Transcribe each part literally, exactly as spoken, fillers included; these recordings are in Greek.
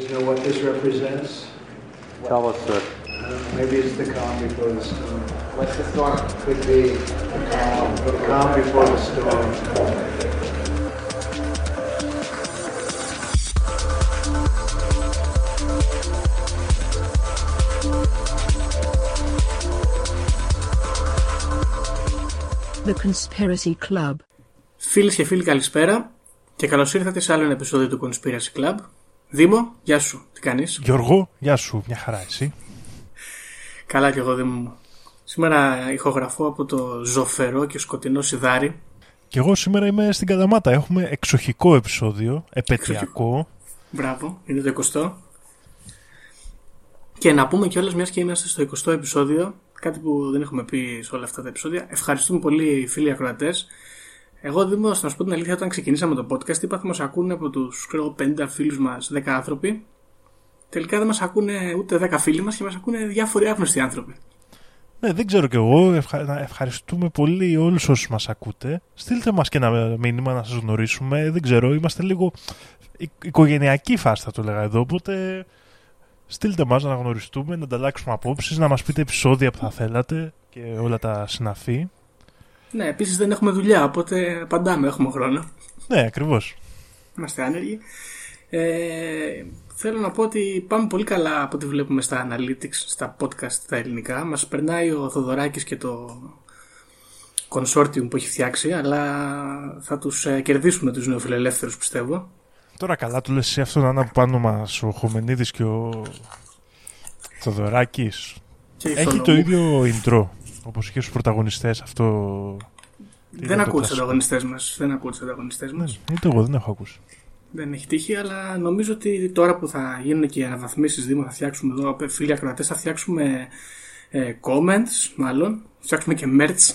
guys know what this represents? What? Tell us, sir. Uh, maybe it's the calm before the storm. What's the storm? Could be the calm, the calm before the storm. The Conspiracy Club. Φίλες και φίλοι, καλησπέρα και καλώς ήρθατε σε άλλο ένα επεισόδιο του Conspiracy Club. Δήμο, γεια σου, τι κάνεις? Γιώργο, γεια σου, μια χαρά, εσύ? Καλά κι εγώ, Δήμο μου. Σήμερα ηχογραφώ από το ζωφερό και σκοτεινό σιδάρι. Κι εγώ σήμερα είμαι στην Καλαμάτα, έχουμε εξοχικό επεισόδιο, επετειακό. Μπράβο, είναι το εικοστό. Και να πούμε κιόλας, μιας και είμαστε στο εικοστό επεισόδιο, κάτι που δεν έχουμε πει σε όλα αυτά τα επεισόδια. Ευχαριστούμε πολύ, φίλοι ακροατές. Εγώ, Δήμο, να σου πω την αλήθεια, όταν ξεκινήσαμε το podcast, είπα θα μας ακούνε από τους πενήντα φίλους μας δέκα άνθρωποι. Τελικά δεν μας ακούνε ούτε δέκα φίλοι μας και μας ακούνε διάφοροι άγνωστοι άνθρωποι. Ναι, δεν ξέρω κι εγώ. Ευχα... Ευχαριστούμε πολύ όλους όσους μας ακούτε. Στείλτε μας και ένα μήνυμα να σας γνωρίσουμε. Δεν ξέρω, είμαστε λίγο οικογενειακή φάση, θα το λέγα εδώ, οπότε. Στείλτε μας να γνωριστούμε, να ανταλλάξουμε απόψεις, να μας πείτε επεισόδια που θα θέλατε και όλα τα συναφή. Ναι, επίσης δεν έχουμε δουλειά, οπότε παντάμε, έχουμε χρόνο. Ναι, ακριβώς. Είμαστε άνεργοι. Ε, θέλω να πω ότι πάμε πολύ καλά από ό,τι βλέπουμε στα analytics, στα podcast τα ελληνικά. Μας περνάει ο Θοδωράκης και το consortium που έχει φτιάξει, αλλά θα τους κερδίσουμε τους νεοφιλελεύθερους, πιστεύω. Τώρα καλά του λες εσύ αυτόν, Άννα, που πάνω μας ο Χωμενίδης και ο Θοδωράκης. Έχει το ίδιο intro, όπως είχε στους πρωταγωνιστές αυτό. Δεν ακούω τους ανταγωνιστές μας. Δεν ακούω τους ανταγωνιστές μας. Είτε εγώ δεν έχω ακούσει. Δεν έχει τύχει, αλλά νομίζω ότι τώρα που θα γίνουν και οι αναβαθμίσεις, Δήμο, θα φτιάξουμε εδώ, φίλοι ακροατές, θα φτιάξουμε ε, comments, μάλλον. Φτιάξουμε και merch.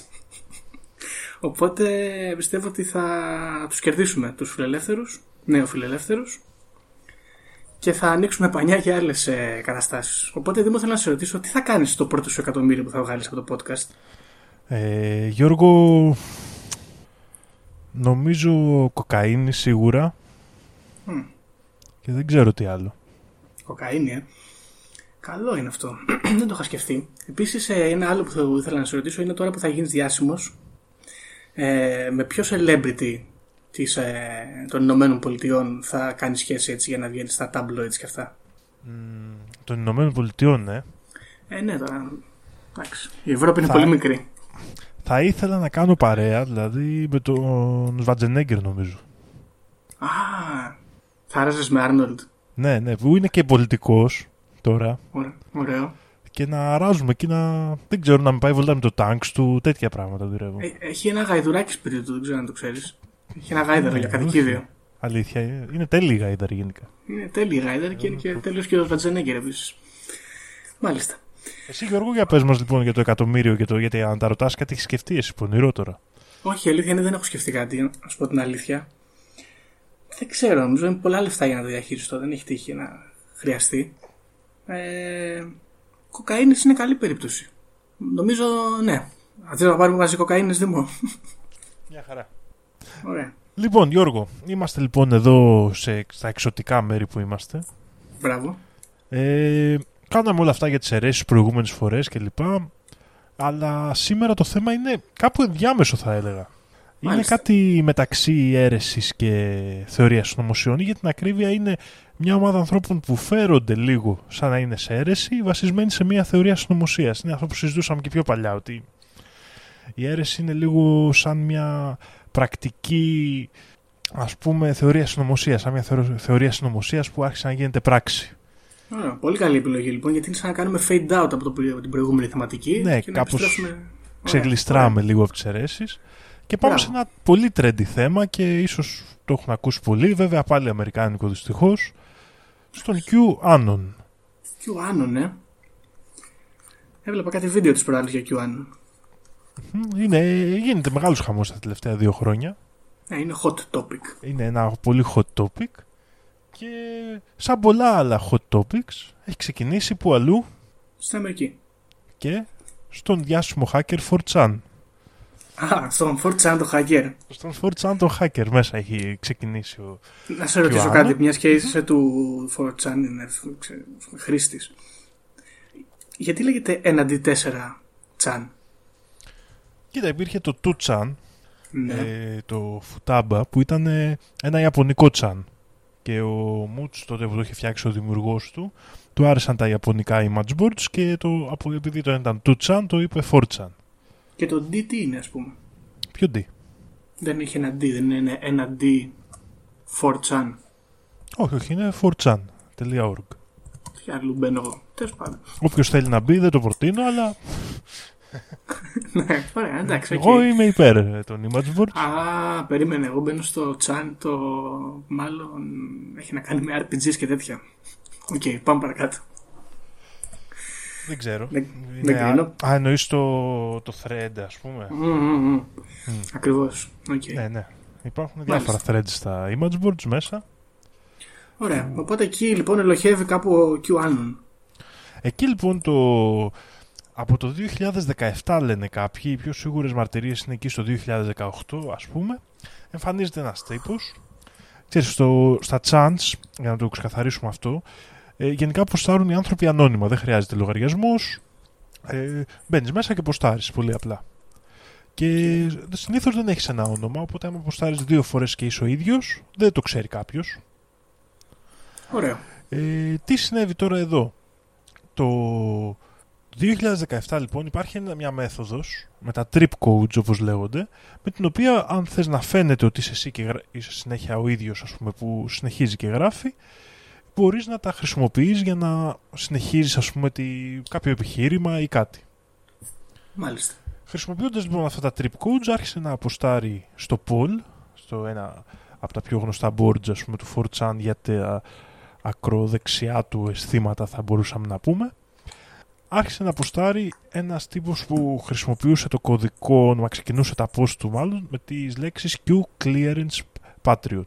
Οπότε πιστεύω ότι θα τους κερδίσουμε τους φιλελεύθερους. Νέο φιλελεύθερους, και θα ανοίξουμε πανιά για άλλες ε, καταστάσεις. Οπότε, Δήμο, θέλω να σε ρωτήσω, τι θα κάνεις το πρώτο σου εκατομμύριο που θα βγάλεις από το podcast? Ε, Γιώργο, νομίζω κοκαίνη σίγουρα mm. και δεν ξέρω τι άλλο. Κοκαίνη, ε. Καλό είναι αυτό. Δεν το είχα σκεφτεί. Επίσης, ε, ένα άλλο που θα ήθελα να σε ρωτήσω είναι τώρα που θα γίνεις διάσημος, ε, με ποιο celebrity Της, ε, των Ηνωμένων Πολιτειών θα κάνει σχέση, έτσι, για να βγαίνει στα tabloids και αυτά? Mm, των Ηνωμένων Πολιτειών, ναι. Ε, ναι, τώρα. Εντάξει. Η Ευρώπη είναι θα, πολύ μικρή. Θα ήθελα να κάνω παρέα, δηλαδή, με τον Σβατζενέγκερ, νομίζω. Α, θα άραζες με Άρνολντ. Ναι, ναι, που είναι και πολιτικός τώρα. Ωραίο. Και να αράζουμε και να. Δεν ξέρω, να με πάει βολτά με το τάγκς του, τέτοια πράγματα ονειρεύω. Ε, έχει ένα γαϊδουράκι σπίτι του, δεν ξέρω αν το ξέρει. Έχει ένα γάιδαρο για κατοικίδιο. Αλήθεια, είναι τέλειοι γάιδαροι γενικά. Είναι τέλειοι γάιδαροι και είναι και τέλειος και ο Βατζενέγκερ επίσης. Μάλιστα. Εσύ, Γιώργο, για πες μας λοιπόν για το εκατομμύριο, και το, γιατί αν τα ρωτάς κάτι έχεις σκεφτεί εσύ πονηρό τώρα. Όχι, αλήθεια είναι, δεν έχω σκεφτεί κάτι, να σου πω την αλήθεια. Δεν ξέρω, νομίζω είναι πολλά λεφτά για να το διαχειριστώ, δεν έχει τύχει να χρειαστεί. Ε, κοκαίνης είναι καλή περίπτωση. Νομίζω, ναι. Αν θέλω να πάρουμε μαζί κοκαίνης, Δήμο. Μια χαρά. Ωραία. Λοιπόν, Γιώργο, είμαστε λοιπόν εδώ σε, στα εξωτικά μέρη που είμαστε. Μπράβο. Ε, κάναμε όλα αυτά για τις αιρέσεις προηγούμενες φορές κλπ. Αλλά σήμερα το θέμα είναι κάπου ενδιάμεσο, θα έλεγα. Μάλιστα. Είναι κάτι μεταξύ αίρεσης και θεωρίας συνωμοσιών. Για την ακρίβεια, είναι μια ομάδα ανθρώπων που φέρονται λίγο σαν να είναι σε αίρεση, βασισμένη σε μια θεωρία συνωμοσίας. Είναι αυτό που συζητούσαμε και πιο παλιά, ότι η αίρεση είναι λίγο σαν μια πρακτική, ας πούμε, θεωρία συνωμοσίας, σαν μια θεωρία συνωμοσίας που άρχισε να γίνεται πράξη. Α, πολύ καλή επιλογή λοιπόν, γιατί είναι σαν να κάνουμε fade out από, το, από την προηγούμενη θεματική. Ναι, και κάπως να επιστρέψουμε, ξεγλιστράμε ωραία. λίγο από τις αιρέσεις και πάμε Μπράβο. σε ένα πολύ trendy θέμα και ίσως το έχουν ακούσει πολύ, βέβαια πάλι αμερικάνικο δυστυχώς, στον QAnon. QAnon, ε. Έβλεπα κάτι βίντεο της προάλλης για QAnon. Είναι, γίνεται μεγάλος χαμός τα τελευταία δύο χρόνια. Ναι, είναι hot topic. Είναι ένα πολύ hot topic. Και σαν πολλά άλλα hot topics, έχει ξεκινήσει που αλλού? Στην Αμερική. Και στον διάσημο hacker φορ τσάν. Α, στον φορ τσάν το hacker. Στον φορ τσάν το hacker μέσα έχει ξεκινήσει ο... Να σε ρωτήσω κάτι, μιας και είσαι του φορ τσάν χρήστης. Γιατί λέγεται ένα αντί τέσσερα τσάν? Κοίτα, υπήρχε το Tuchan, ναι. ε, το Futaba, που ήταν ε, ένα ιαπωνικό τσάν. Και ο Μούτς τότε που το είχε φτιάξει ο δημιουργός του, του άρεσαν τα ιαπωνικά image boards και το, επειδή το ήταν Tuchan το είπε φορ τσάν. Και το D τι είναι, ας πούμε? Ποιο D? Δεν είχε ένα D, δεν είναι ένα D φορ τσάν? Όχι, όχι, είναι φορ τσάν τελεία org. Τι άλλο μπαίνω εγώ, τέλος πάντων. Όποιος θέλει να μπει δεν το προτείνω, αλλά... ναι, ωραία, εντάξει. Εγώ okay. είμαι υπέρ των image boards. Α, περίμενε, εγώ μπαίνω στο Chan, το μάλλον έχει να κάνει με αρ πι τζις και τέτοια. Οκ, okay, πάμε παρακάτω. Δεν ξέρω. Δεν, δεν κρίνω. Α, εννοείς το, το thread, ας πούμε. Mm, mm, mm. Mm. Ακριβώς. Okay. Ναι, ναι. Υπάρχουν διάφορα threads στα image boards μέσα. Ωραία. Mm. Οπότε εκεί λοιπόν ελοχεύει κάπου ο QAnon. Εκεί λοιπόν το... Από το δύο χιλιάδες δεκαεπτά λένε κάποιοι, οι πιο σίγουρες μαρτυρίες είναι εκεί στο δύο χιλιάδες δεκαοκτώ ας πούμε, εμφανίζεται ένας τύπος, ξέρεις, στο, στα chants, για να το ξεκαθαρίσουμε αυτό, ε, γενικά ποστάρουν οι άνθρωποι ανώνυμα, δεν χρειάζεται λογαριασμός, ε, μπαίνεις μέσα και ποστάρεις πολύ απλά. Και συνήθως δεν έχεις ένα όνομα, οπότε άμα ποστάρεις δύο φορές και είσαι ο ίδιος, δεν το ξέρει κάποιος. Ωραία. Ε, τι συνέβη τώρα εδώ? Το... δύο χιλιάδες δεκαεπτά λοιπόν υπάρχει μια μέθοδος με τα trip codes όπως λέγονται, με την οποία αν θες να φαίνεται ότι είσαι εσύ και γρα... είσαι συνέχεια ο ίδιος, ας πούμε, που συνεχίζει και γράφει, μπορείς να τα χρησιμοποιείς για να συνεχίζεις, ας πούμε, τη... κάποιο επιχείρημα ή κάτι. Μάλιστα. Χρησιμοποιώντας λοιπόν αυτά τα trip codes άρχισε να αποστάρει στο poll, στο ένα από τα πιο γνωστά boards, ας πούμε, του φορ τσάν για τα ακροδεξιά του αισθήματα θα μπορούσαμε να πούμε. Άρχισε να αποστάρει ένας τύπος που χρησιμοποιούσε το κωδικό όνομα, ξεκινούσε τα post του μάλλον, με τις λέξεις Q-Clearance Patriot.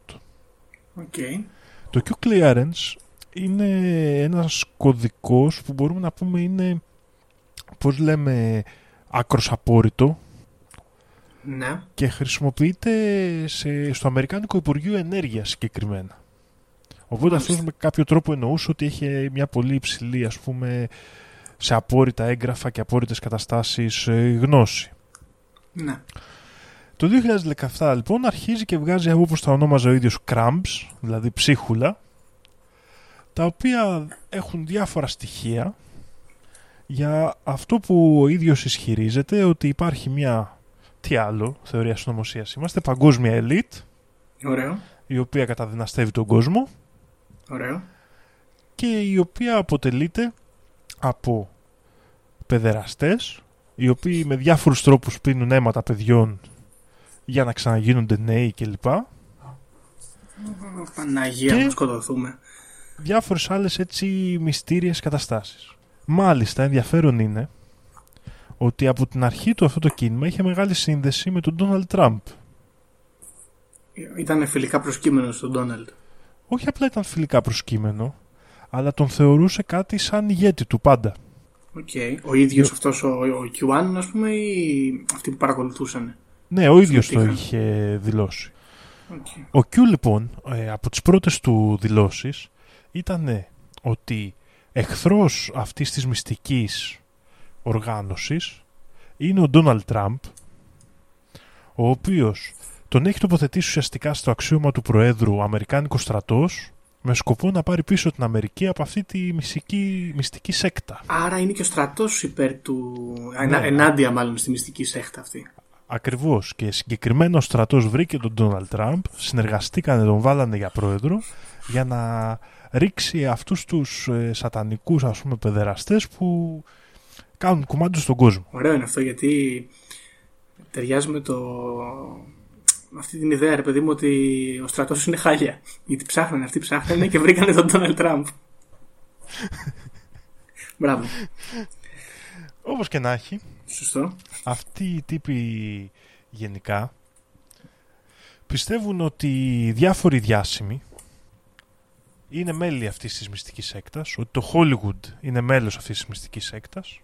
Okay. Το Q-Clearance είναι ένας κωδικός που μπορούμε να πούμε είναι, πώς λέμε, άκρος απόρριτο. Ναι. Και χρησιμοποιείται σε, στο Αμερικάνικο Υπουργείο Ενέργειας συγκεκριμένα. Οπότε αυτός με κάποιο τρόπο εννοούσε ότι έχει μια πολύ υψηλή, ας πούμε, σε απόρριτα έγγραφα και απόρριτες καταστάσεις ε, γνώση. Ναι. Το δύο χιλιάδες δεκαεπτά λοιπόν αρχίζει και βγάζει, όπως τα ονόμαζε ο ίδιος, crumbs, δηλαδή ψίχουλα, τα οποία έχουν διάφορα στοιχεία για αυτό που ο ίδιος ισχυρίζεται, ότι υπάρχει μια, τι άλλο, θεωρία συνωμοσίας είμαστε, παγκόσμια ελίτ. Ωραίο. Η οποία καταδυναστεύει τον κόσμο. Ωραίο. Και η οποία αποτελείται από παιδεραστές, οι οποίοι με διάφορους τρόπους πίνουν αίματα παιδιών για να ξαναγίνονται νέοι κλπ. Παναγία, να σκοτωθούμε. Διάφορες άλλες έτσι μυστήριες καταστάσεις. Μάλιστα, ενδιαφέρον είναι ότι από την αρχή του αυτό το κίνημα είχε μεγάλη σύνδεση με τον Donald Trump. Ήταν φιλικά προσκύμενο στον Donald? Όχι απλά ήταν φιλικά προσκύμενο, αλλά τον θεωρούσε κάτι σαν ηγέτη του πάντα. Okay. Ο ίδιος και... αυτός ο, ο QAnon, ας πούμε, ή αυτοί που παρακολουθούσαν? Ναι, ο ίδιος το είχε δηλώσει. Okay. Ο Q λοιπόν, από τις πρώτες του δηλώσεις, ήταν ότι εχθρός αυτής της μυστικής οργάνωσης είναι ο Ντόναλντ Τραμπ, ο οποίος τον έχει τοποθετήσει ουσιαστικά στο αξίωμα του Προέδρου Αμερικάνικος στρατός, με σκοπό να πάρει πίσω την Αμερική από αυτή τη μυστική, μυστική σέκτα. Άρα είναι και ο στρατός υπέρ του... Ναι. Ενάντια μάλλον στη μυστική σέκτα αυτή. Ακριβώς. Και συγκεκριμένα ο στρατός βρήκε τον Ντόναλντ Τραμπ, συνεργαστήκανε, τον βάλανε για πρόεδρο, για να ρίξει αυτούς τους σατανικούς, ας πούμε, παιδεραστές που κάνουν κουμάντους στον κόσμο. Ωραίο είναι αυτό, γιατί ταιριάζει με το... αυτή την ιδέα, ρε παιδί μου, ότι ο στρατός είναι χάλια. Γιατί ψάχνανε, αυτοί ψάχνανε και βρήκανε τον Ντόναλντ Τραμπ. Μπράβο. Όπως και να έχει. Σωστό. Αυτοί οι τύποι γενικά πιστεύουν ότι διάφοροι διάσημοι είναι μέλη αυτής της μυστικής σέκτας, ότι το Hollywood είναι μέλος αυτής της μυστικής σέκτας,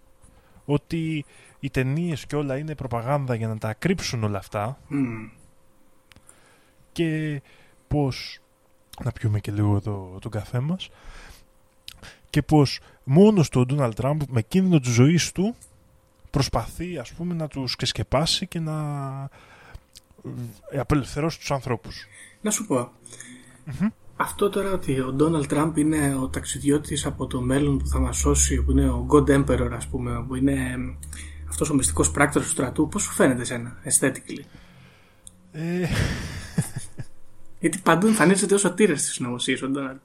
ότι οι ταινίες και όλα είναι προπαγάνδα για να τα κρύψουν όλα αυτά. Mm. Και πως, να πιούμε και λίγο το, τον καφέ μας, και πως μόνος του ο Ντόναλντ Τραμπ με κίνδυνο της ζωής του προσπαθεί, ας πούμε, να τους ξεσκεπάσει και να απελευθερώσει τους ανθρώπους. Να σου πω, mm-hmm. αυτό τώρα ότι ο Ντόναλντ Τραμπ είναι ο ταξιδιώτης από το μέλλον που θα μας σώσει, που είναι ο God Emperor, ας πούμε, που είναι αυτός ο μυστικός πράκτορας του στρατού, πώς σου φαίνεται σένα, aesthetically? Ε... Γιατί παντού εμφανίζεται ως ο τύρας της συνωμοσίας ο Ντόναλντ.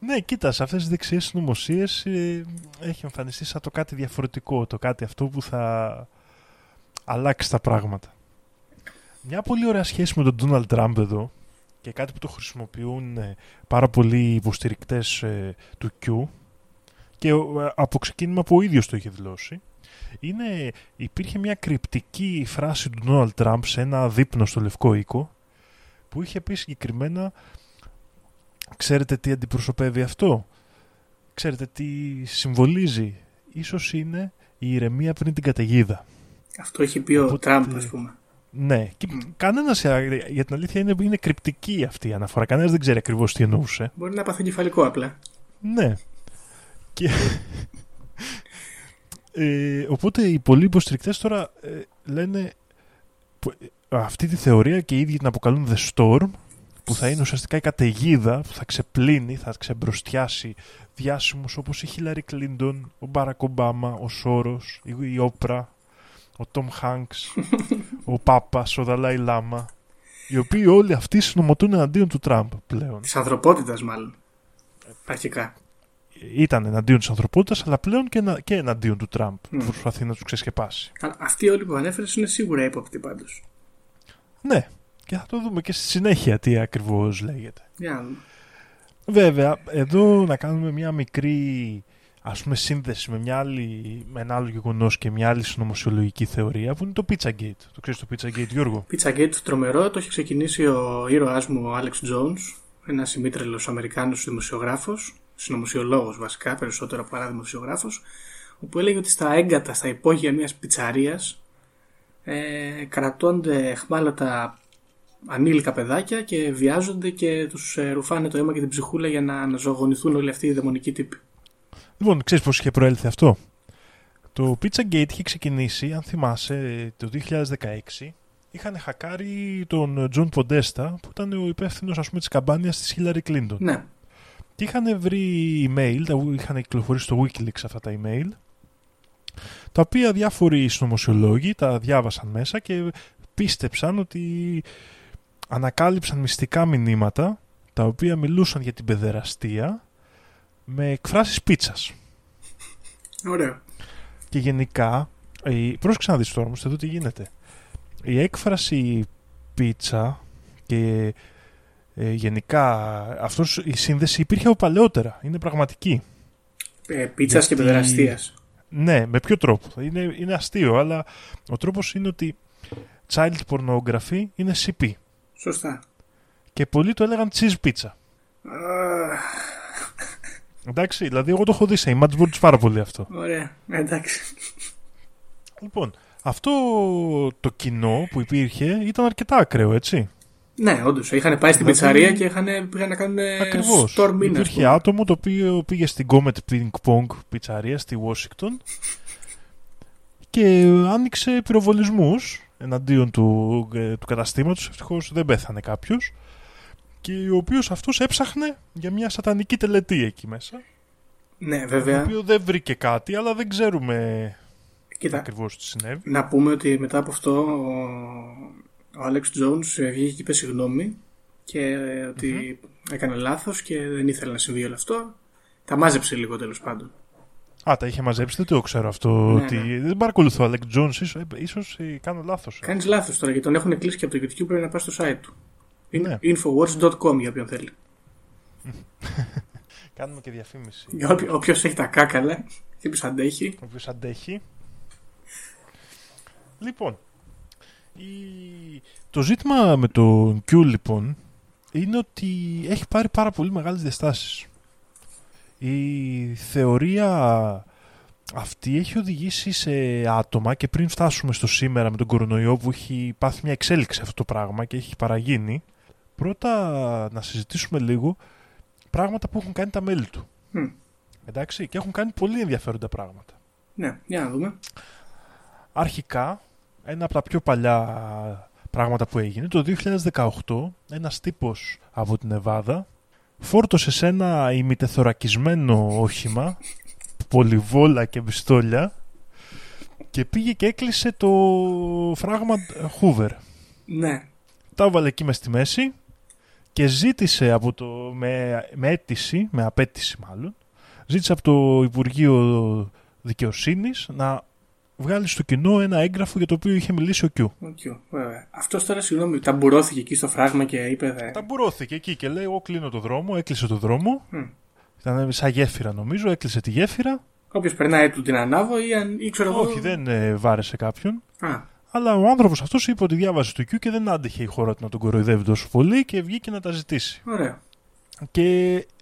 Ναι, κοίτα, σε αυτές τις δεξιές συνωμοσίες ε, έχει εμφανιστεί σαν το κάτι διαφορετικό, το κάτι αυτό που θα αλλάξει τα πράγματα. Μια πολύ ωραία σχέση με τον Ντόναλντ Τραμπ εδώ, και κάτι που το χρησιμοποιούν ε, πάρα πολλοί υποστηρικτές ε, του Q, και ε, από ξεκίνημα που ο ίδιος το είχε δηλώσει, είναι, υπήρχε μια κρυπτική φράση του Ντόναλντ Τραμπ σε ένα δείπνο στο Λευκό Οίκο, που είχε πει συγκεκριμένα: ξέρετε τι αντιπροσωπεύει αυτό, ξέρετε τι συμβολίζει? Ίσως είναι η ηρεμία πριν την καταιγίδα. Αυτό έχει πει ο Οπότε, Τραμπ, ας πούμε. Ναι, και mm. κανένας, για την αλήθεια, είναι, είναι κρυπτική αυτή η αναφορά. Κανένας δεν ξέρει ακριβώς τι εννοούσε. Μπορεί να πάθει κεφαλικό απλά. Ναι. Και... ε, οπότε οι πολλοί υποστηρικτές τώρα ε, λένε αυτή τη θεωρία, και οι ίδιοι την αποκαλούν The Storm, που θα είναι ουσιαστικά η καταιγίδα που θα ξεπλύνει, θα ξεμπροστιάσει διάσημους όπως η Χίλαρι Κλίντον, ο Μπαρακ Ομπάμα, ο Σόρος, η Όπρα, ο Τόμ Χάνκς, ο Πάπας, ο Δαλάι Λάμα, οι οποίοι όλοι αυτοί συνωμοτούν εναντίον του Τραμπ πλέον. Της ανθρωπότητας, μάλλον. Αρχικά. Ήταν εναντίον της ανθρωπότητας, αλλά πλέον και, ενα... και εναντίον του Τραμπ, mm. που προσπαθεί να τους ξεσκεπάσει. Α, αυτοί όλοι που ανέφερες είναι σίγουρα ύποπτοι πάντως. Ναι. Και θα το δούμε και στη συνέχεια τι ακριβώς λέγεται. Yeah. Βέβαια, εδώ να κάνουμε μια μικρή, ας πούμε, σύνδεση με, μια άλλη, με ένα άλλο γεγονός και μια άλλη συνωμοσιολογική θεωρία, που είναι το Pizza Gate. Το ξέρεις το Pizza Gate, Γιώργο? Pizza Gate τρομερό, το έχει ξεκινήσει ο ήρωάς μου, ο Alex Jones, ένας συμμήτρελος Αμερικάνος δημοσιογράφος, συνωμοσιολόγος βασικά, περισσότερο παρά δημοσιογράφος, όπου έλεγε ότι στα έγκατα, στα υπόγεια μιας πιτσαρίας, ε, κρατώνται αιχμάλωτα ανήλικα παιδάκια και βιάζονται και τους ρουφάνε το αίμα και την ψυχούλα για να αναζωογονηθούν όλοι αυτοί οι δαιμονικοί τύποι. Λοιπόν, ξέρεις πώς είχε προέλθει αυτό? Το Pizza Gate είχε ξεκινήσει, αν θυμάσαι, το δύο χιλιάδες δεκαέξι. Είχαν χακάρει τον Τζον Ποντέστα, που ήταν ο υπεύθυνος, ας πούμε, της καμπάνιας της Χίλαρι Κλίντον. Ναι. Και είχαν βρει email, τα είχαν κυκλοφορήσει στο Wikileaks αυτά τα email, τα οποία διάφοροι συνωμοσιολόγοι τα διάβασαν μέσα και πίστεψαν ότι ανακάλυψαν μυστικά μηνύματα τα οποία μιλούσαν για την παιδεραστία με εκφράσεις πίτσας. Ωραίο. Και γενικά, η... πρόσεξε να δεις τώρα όμως εδώ τι γίνεται. Η έκφραση πίτσα και ε, γενικά αυτός, η σύνδεση υπήρχε από παλαιότερα. Είναι πραγματική. Ε, πίτσας γιατί... και παιδεραστίας. Ναι, με ποιο τρόπο? Είναι, είναι αστείο, αλλά ο τρόπος είναι ότι child pornography είναι σι πι. Σωστά. Και πολλοί το έλεγαν cheese pizza. Εντάξει, δηλαδή εγώ το έχω δει σε Matchbox πάρα πολύ αυτό. Ωραία, εντάξει. Λοιπόν, αυτό το κοινό που υπήρχε ήταν αρκετά ακραίο, έτσι. Ναι, όντως. Είχαν πάει στην πιτσαρία και είχαν, πήγαν να κάνουν storm in. Υπήρχε άτομο το οποίο πήγε στην Comet Ping Pong πιτσαρία στη Washington και άνοιξε πυροβολισμούς εναντίον του, του καταστήματος. Ευτυχώς δεν πέθανε κάποιος, και ο οποίος αυτός έψαχνε για μια σατανική τελετή εκεί μέσα. Ναι, βέβαια. Το οποίο δεν βρήκε κάτι, αλλά δεν ξέρουμε Κοίτα, ακριβώς τι συνέβη. Να πούμε ότι μετά από αυτό ο, ο Alex Jones βγήκε και είπε συγγνώμη και ότι mm-hmm. έκανε λάθος και δεν ήθελε να συμβεί όλο αυτό. Τα μάζεψε λίγο, τέλος πάντων. Α, τα είχε μαζέψει, δεν το ξέρω αυτό. Ναι, ότι... ναι. Δεν παρακολουθώ, Alex Jones, ίσως, ίσως κάνω λάθος. Κάνεις λάθος τώρα, γιατί τον έχουν κλείσει και από το YouTube, πρέπει να πας στο site του. Ναι. infowars τελεία com για όποιον θέλει. Κάνουμε και διαφήμιση. Όποιος έχει τα κάκαλα, όποιος αντέχει. Όποιος αντέχει. Λοιπόν, η... το ζήτημα με τον Q, λοιπόν, είναι ότι έχει πάρει πάρα πολύ μεγάλες διαστάσεις. Η θεωρία αυτή έχει οδηγήσει σε άτομα, και πριν φτάσουμε στο σήμερα με τον κορονοϊό που έχει πάθει μια εξέλιξη αυτό το πράγμα και έχει παραγίνει, πρώτα να συζητήσουμε λίγο πράγματα που έχουν κάνει τα μέλη του. Mm. Εντάξει, και έχουν κάνει πολύ ενδιαφέροντα πράγματα. Ναι, για να δούμε. Αρχικά, ένα από τα πιο παλιά πράγματα που έγινε, το δύο χιλιάδες δεκαοκτώ, ένας τύπος από την Νεβάδα φόρτωσε σε ένα ημιτεθωρακισμένο όχημα πολυβόλα και πιστόλια και πήγε και έκλεισε το φράγμα Hoover. Ναι. Τα έβαλε εκεί μες στη μέση και ζήτησε από το, με, με αίτηση, με απέτηση μάλλον, ζήτησε από το Υπουργείο Δικαιοσύνης να βγάλει στο κοινό ένα έγγραφο για το οποίο είχε μιλήσει ο Q. Ο Q, βέβαια. Αυτός τώρα, συγγνώμη, ταμπουρώθηκε εκεί στο φράγμα και είπε. Δε... Ταμπουρώθηκε εκεί και λέει: εγώ κλείνω το δρόμο, έκλεισε το δρόμο. Mm. Ήταν σαν γέφυρα, νομίζω, έκλεισε τη γέφυρα. Όποιος περνάει του την ανάβω ή αν ήξερα εγώ. Όχι, δεν ε, βάρεσε κάποιον. Α. Αλλά ο άνθρωπος αυτός είπε ότι διάβασε το Q και δεν άντεχε η χώρα του να τον κοροϊδεύει τόσο πολύ και βγήκε να τα ζητήσει. Ωραία. Και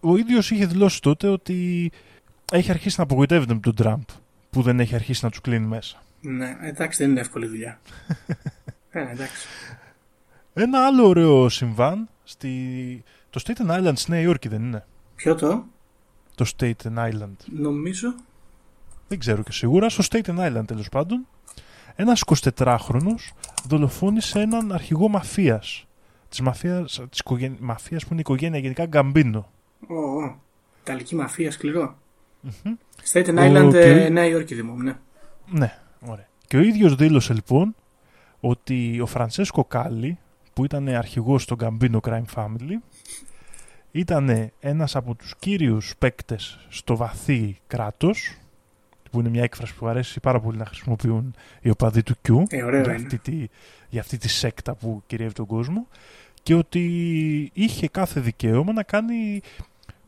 ο ίδιος είχε δηλώσει τότε ότι έχει αρχίσει να απογοητεύεται με τον Τραμπ, που δεν έχει αρχίσει να τους κλείνει μέσα. Ναι, εντάξει, δεν είναι εύκολη δουλειά. ε, εντάξει. Ένα άλλο ωραίο συμβάν, στη... το Staten Island στη Νέα Υόρκη δεν είναι? Ποιο το? Το Staten Island. Νομίζω. Δεν ξέρω και σίγουρα, στο Staten Island τέλος πάντων. Ένας εικοσιτετράχρονος δολοφόνησε έναν αρχηγό μαφίας. Της μαφίας, της οικογεν... μαφίας που είναι η οικογένεια γενικά Γκαμπίνο. Ω, ω. Ιταλική μαφία, σκληρό. Mm-hmm. Staten Island, ε, Νέα Υόρκη δημόμουν, ναι. Ναι, ωραία. Και ο ίδιος δήλωσε λοιπόν ότι ο Φραντσέσκο Κάλλη, που ήταν αρχηγός στο Γκαμπίνο Crime Family, ήταν ένας από τους κύριους παίκτες στο βαθύ κράτος, που είναι μια έκφραση που αρέσει πάρα πολύ να χρησιμοποιούν οι οπαδοί του Q, ε, ωραία, για, αυτή τη, για αυτή τη σέκτα που κυριεύει τον κόσμο, και ότι είχε κάθε δικαίωμα να κάνει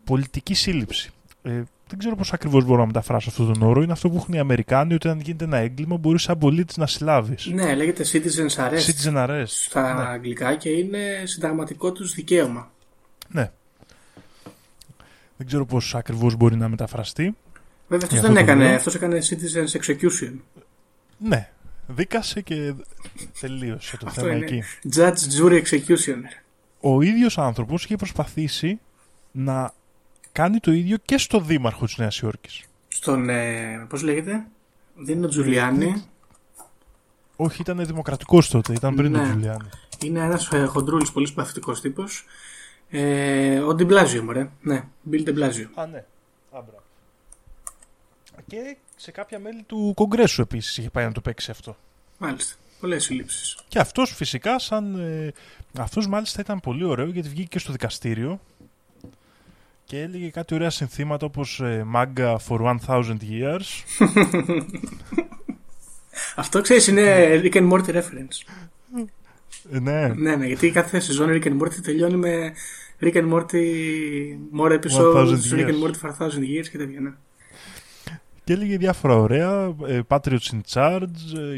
πολιτική σύλληψη. Ε, δεν ξέρω πώς ακριβώς μπορώ να μεταφράσω αυτόν τον όρο. Είναι αυτό που έχουν οι Αμερικάνοι, ότι αν γίνεται ένα έγκλημα μπορείς σαν πολίτης να συλλάβεις. Ναι, λέγεται citizen's arrest. Citizen arrest. Στα ναι. αγγλικά, και είναι συνταγματικό τους δικαίωμα. Ναι. Δεν ξέρω πώς ακριβώς μπορεί να μεταφραστεί. Βέβαια αυτός δεν έκανε. Αυτός έκανε citizen's execution. Ναι. Δίκασε και τελείωσε το θέμα είναι. Εκεί. Judge, jury, executioner. Ο ίδιος άνθρωπος είχε προσπαθήσει να κάνει το ίδιο και στο δήμαρχο της Νέας Υόρκης. Στον, ε, πώς λέγεται, δεν είναι ο Τζουλιάνι. Όχι, ήταν δημοκρατικός τότε, ήταν πριν ναι. ο Τζουλιάνι. Είναι ένας ε, χοντρούλης, πολύ συμπαθητικός τύπος. Ε, ο Ντιμπλάζιο, μωρέ. Ναι, Μπιλ Ντιμπλάζιο. Α, ναι. Άμπρα. Και σε κάποια μέλη του Κογκρέσου επίσης είχε πάει να το παίξει αυτό. Μάλιστα. Πολλές συλλήψεις. Και αυτός φυσικά, σαν. Ε, αυτός μάλιστα ήταν πολύ ωραίο γιατί βγήκε και στο δικαστήριο. Και έλεγε κάτι ωραία συνθήματα όπως ε, Manga for one thousand years. Αυτό ξέρεις είναι Rick and Morty reference. Ναι. ναι. Ναι, γιατί κάθε σεζόν Rick and Morty τελειώνει με Rick and Morty more episodes, Rick and Morty for one thousand years και τέτοια. Ναι. Και έλεγε διάφορα ωραία, Patriots in charge,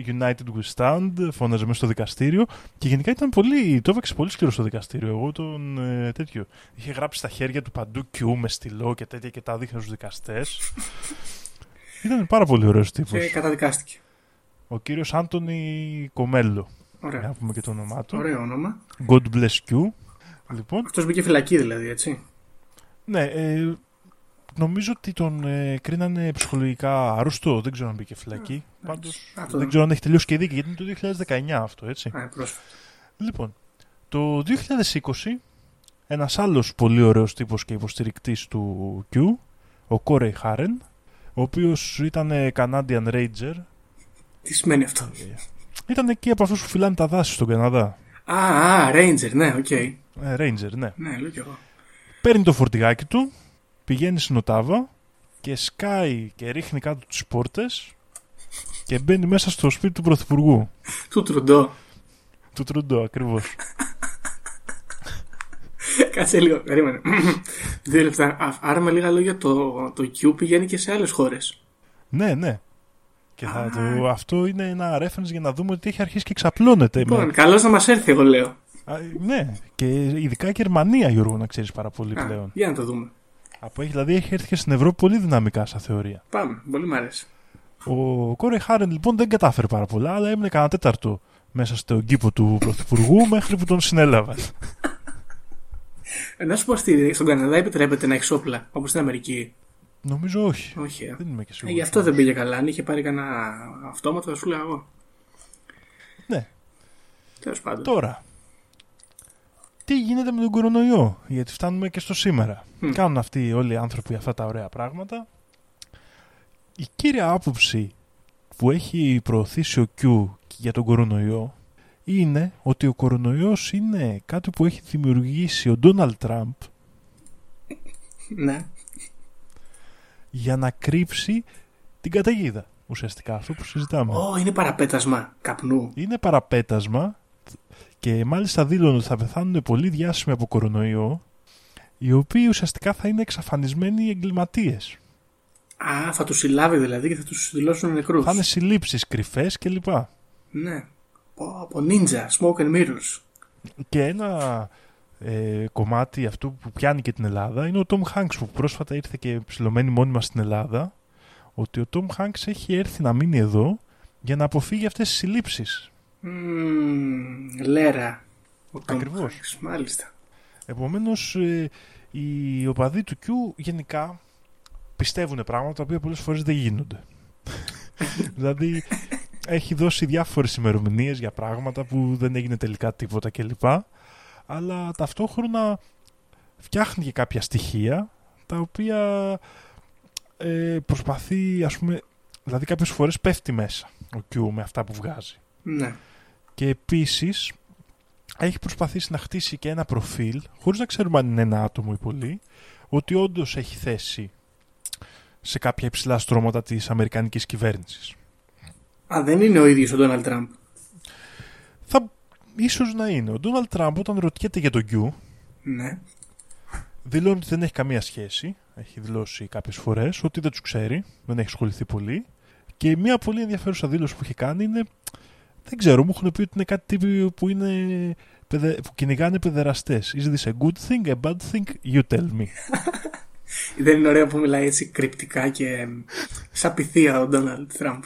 United we stand, φώναζε μέσα στο δικαστήριο. Και γενικά ήταν πολύ, το έβαξε πολύ σκληρό στο δικαστήριο. Εγώ τον ε, τέτοιο. Είχε γράψει στα χέρια του παντού Q με στυλό και τέτοια και τα δείχνε στους δικαστές. Ήταν πάρα πολύ ωραίος τύπος. Και καταδικάστηκε. Ο κύριος Άντωνη Κομέλο. Ωραία. Να πούμε και το όνομά του. Ωραίο όνομα. God bless Q. Λοιπόν. Αυτός μπήκε φυλακή δηλαδή, έτσι. Ναι, ε, νομίζω ότι τον ε, κρίνανε ψυχολογικά αρρωστό. Δεν ξέρω αν μπήκε φυλακή. Yeah, πάντως yeah, δεν yeah. ξέρω αν έχει τελειώσει και δίκη, γιατί είναι το δύο χιλιάδες δεκαεννιά αυτό, έτσι. Yeah, λοιπόν, το δύο χιλιάδες είκοσι, ένας άλλος πολύ ωραίος τύπος και υποστηρικτής του Q, ο Κόρεϊ Χάρεν, ο οποίος ήταν Canadian Ranger. Τι σημαίνει αυτό? Ήταν εκεί από αυτούς που φυλάνε τα δάση στον Καναδά. Α, ah, ah, Ranger, ναι, οκ. Okay. Ε, Ranger, ναι. Ναι, λέω κι εγώ. Παίρνει το φορτηγάκι του. Πηγαίνει στην Οτάβα και σκάει και ρίχνει κάτω τους πόρτες και μπαίνει μέσα στο σπίτι του Πρωθυπουργού. Του Τρουντό. Του Τρουντό, ακριβώς. Κάτσε λίγο, περίμενε. Δύο λεπτά. Άρα με λίγα λόγια το, το Q πηγαίνει και σε άλλες χώρες. Ναι, ναι. Και θα, το, αυτό είναι ένα reference για να δούμε ότι έχει αρχίσει και ξαπλώνεται. Λοιπόν, με... καλώς να μας έρθει, εγώ λέω. Α, ναι, και ειδικά η Γερμανία, Γιώργο, να ξέρεις πάρα πολύ Α, πλέον. Για να το δούμε. Από, δηλαδή έχει έρθει και στην Ευρώπη πολύ δυναμικά σαν θεωρία. Πάμε, πολύ μου αρέσει. Ο Κόρεϊ Χάρεν λοιπόν δεν κατάφερε πάρα πολλά, αλλά έμεινε κανένα τέταρτο μέσα στον κήπο του Πρωθυπουργού μέχρι που τον συνέλαβαν. Να σου πω, στον Καναδά επιτρέπεται να έχεις όπλα, όπως στην Αμερική? Νομίζω όχι. όχι ε. Δεν είμαι και σίγουρος. Ε, γι' αυτό δεν πήγε καλά. Αν είχε πάρει κανένα αυτόματο, θα σου λέω εγώ. Ναι. Τέλος πάντων. Τώρα, τι γίνεται με τον κορονοϊό? Γιατί φτάνουμε και στο σήμερα. Mm. Κάνουν αυτοί όλοι οι άνθρωποι αυτά τα ωραία πράγματα. Η κύρια άποψη που έχει προωθήσει ο Q για τον κορονοϊό είναι ότι ο κορονοϊός είναι κάτι που έχει δημιουργήσει ο Ντόναλντ Τραμπ. Ναι. Για να κρύψει την καταιγίδα. Ουσιαστικά αυτό που συζητάμε. Ω, oh, είναι παραπέτασμα καπνού. Είναι παραπέτασμα και μάλιστα δήλωνε ότι θα πεθάνουν πολλοί διάσημοι από κορονοϊό, οι οποίοι ουσιαστικά θα είναι εξαφανισμένοι εγκληματίες. Α, θα τους συλλάβει δηλαδή και θα τους δηλώσουν νεκρούς. Θα είναι συλλήψεις κρυφές κλπ. Ναι. Πω, από νίντζα, smoke and mirrors. Και ένα ε, κομμάτι αυτού που πιάνει και την Ελλάδα είναι ο Tom Hanks, που πρόσφατα ήρθε και ψηλωμένη μόνιμα στην Ελλάδα, ότι ο Tom Hanks έχει έρθει να μείνει εδώ για να αποφύγει αυτές τις συλλήψεις. Mm, λέρα. Ο Ακριβώς. Tom Hanks, μάλιστα. Επομένως, ε, οι οπαδοί του Q γενικά πιστεύουν πράγματα τα οποία πολλές φορές δεν γίνονται. Δηλαδή, έχει δώσει διάφορες ημερομηνίες για πράγματα που δεν έγινε τελικά τίποτα κλπ. Αλλά ταυτόχρονα φτιάχνει και κάποια στοιχεία τα οποία ε, προσπαθεί, ας πούμε, δηλαδή κάποιες φορές πέφτει μέσα ο Q με αυτά που βγάζει. Ναι. Και επίσης έχει προσπαθήσει να χτίσει και ένα προφίλ, χωρίς να ξέρουμε αν είναι ένα άτομο ή πολύ, ότι όντως έχει θέση σε κάποια υψηλά στρώματα της αμερικανικής κυβέρνησης. Α, δεν είναι ο ίδιος ο Ντόναλντ Τραμπ? Θα... Ίσως να είναι. Ο Ντόναλντ Τραμπ, όταν ρωτιέται για τον Q, ναι, δηλώνει ότι δεν έχει καμία σχέση. Έχει δηλώσει κάποιες φορές ότι δεν τους ξέρει, δεν έχει ασχοληθεί πολύ. Και μια πολύ ενδιαφέρουσα δήλωση που έχει κάνει είναι, δεν ξέρω, μου έχουν πει ότι είναι κάτι που, είναι... που κυνηγάνε παιδεραστές. Is this a good thing, a bad thing, you tell me. Δεν είναι ωραίο που μιλάει έτσι κρυπτικά και σαν πυθία ο Ντόναλντ Τραμπ?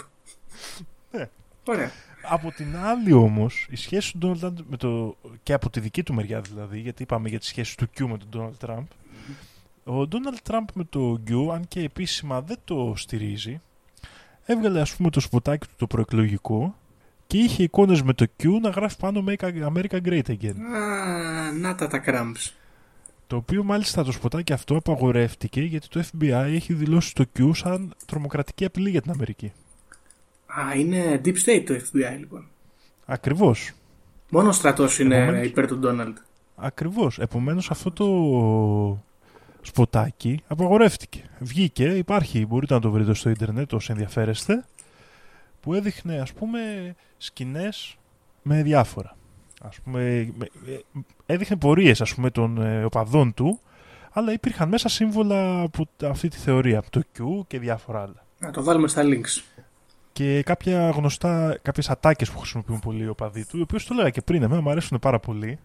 Ναι. Ωραία. Από την άλλη όμως, η σχέση του Ντόναλντ Τραμπ με το... και από τη δική του μεριά δηλαδή, γιατί είπαμε για τη σχέση του Q με τον Ντόναλντ Τραμπ, ο Ντόναλντ Τραμπ με το Q, αν και επίσημα δεν το στηρίζει, έβγαλε ας πούμε το σποτάκι του το προεκλογικό και είχε εικόνες με το Q να γράφει πάνω Make America Great Again. Α, να τα τα κραμπς. Το οποίο μάλιστα το σποτάκι αυτό απαγορεύτηκε γιατί το F B I έχει δηλώσει το Q σαν τρομοκρατική απειλή για την Αμερική. Α, είναι Deep State το F B I λοιπόν. Ακριβώς. Μόνο ο στρατός είναι Επομένως... υπέρ του Ντόναλντ. Ακριβώς. Επομένως αυτό το σποτάκι απαγορεύτηκε. Βγήκε, υπάρχει, μπορείτε να το βρείτε στο ίντερνετ όσοι ενδιαφέρεστε, που έδειχνε ας πούμε σκηνές με διάφορα. Ας πούμε, έδειχνε πορείες ας πούμε των ε, οπαδών του, αλλά υπήρχαν μέσα σύμβολα από αυτή τη θεωρία, από το Q και διάφορα άλλα. Να το βάλουμε στα links. Και κάποια γνωστά, κάποιες ατάκες που χρησιμοποιούν πολύ οι οπαδοί του, οι οποίες το λέγα και πριν, εμένα μου αρέσουν πάρα πολύ,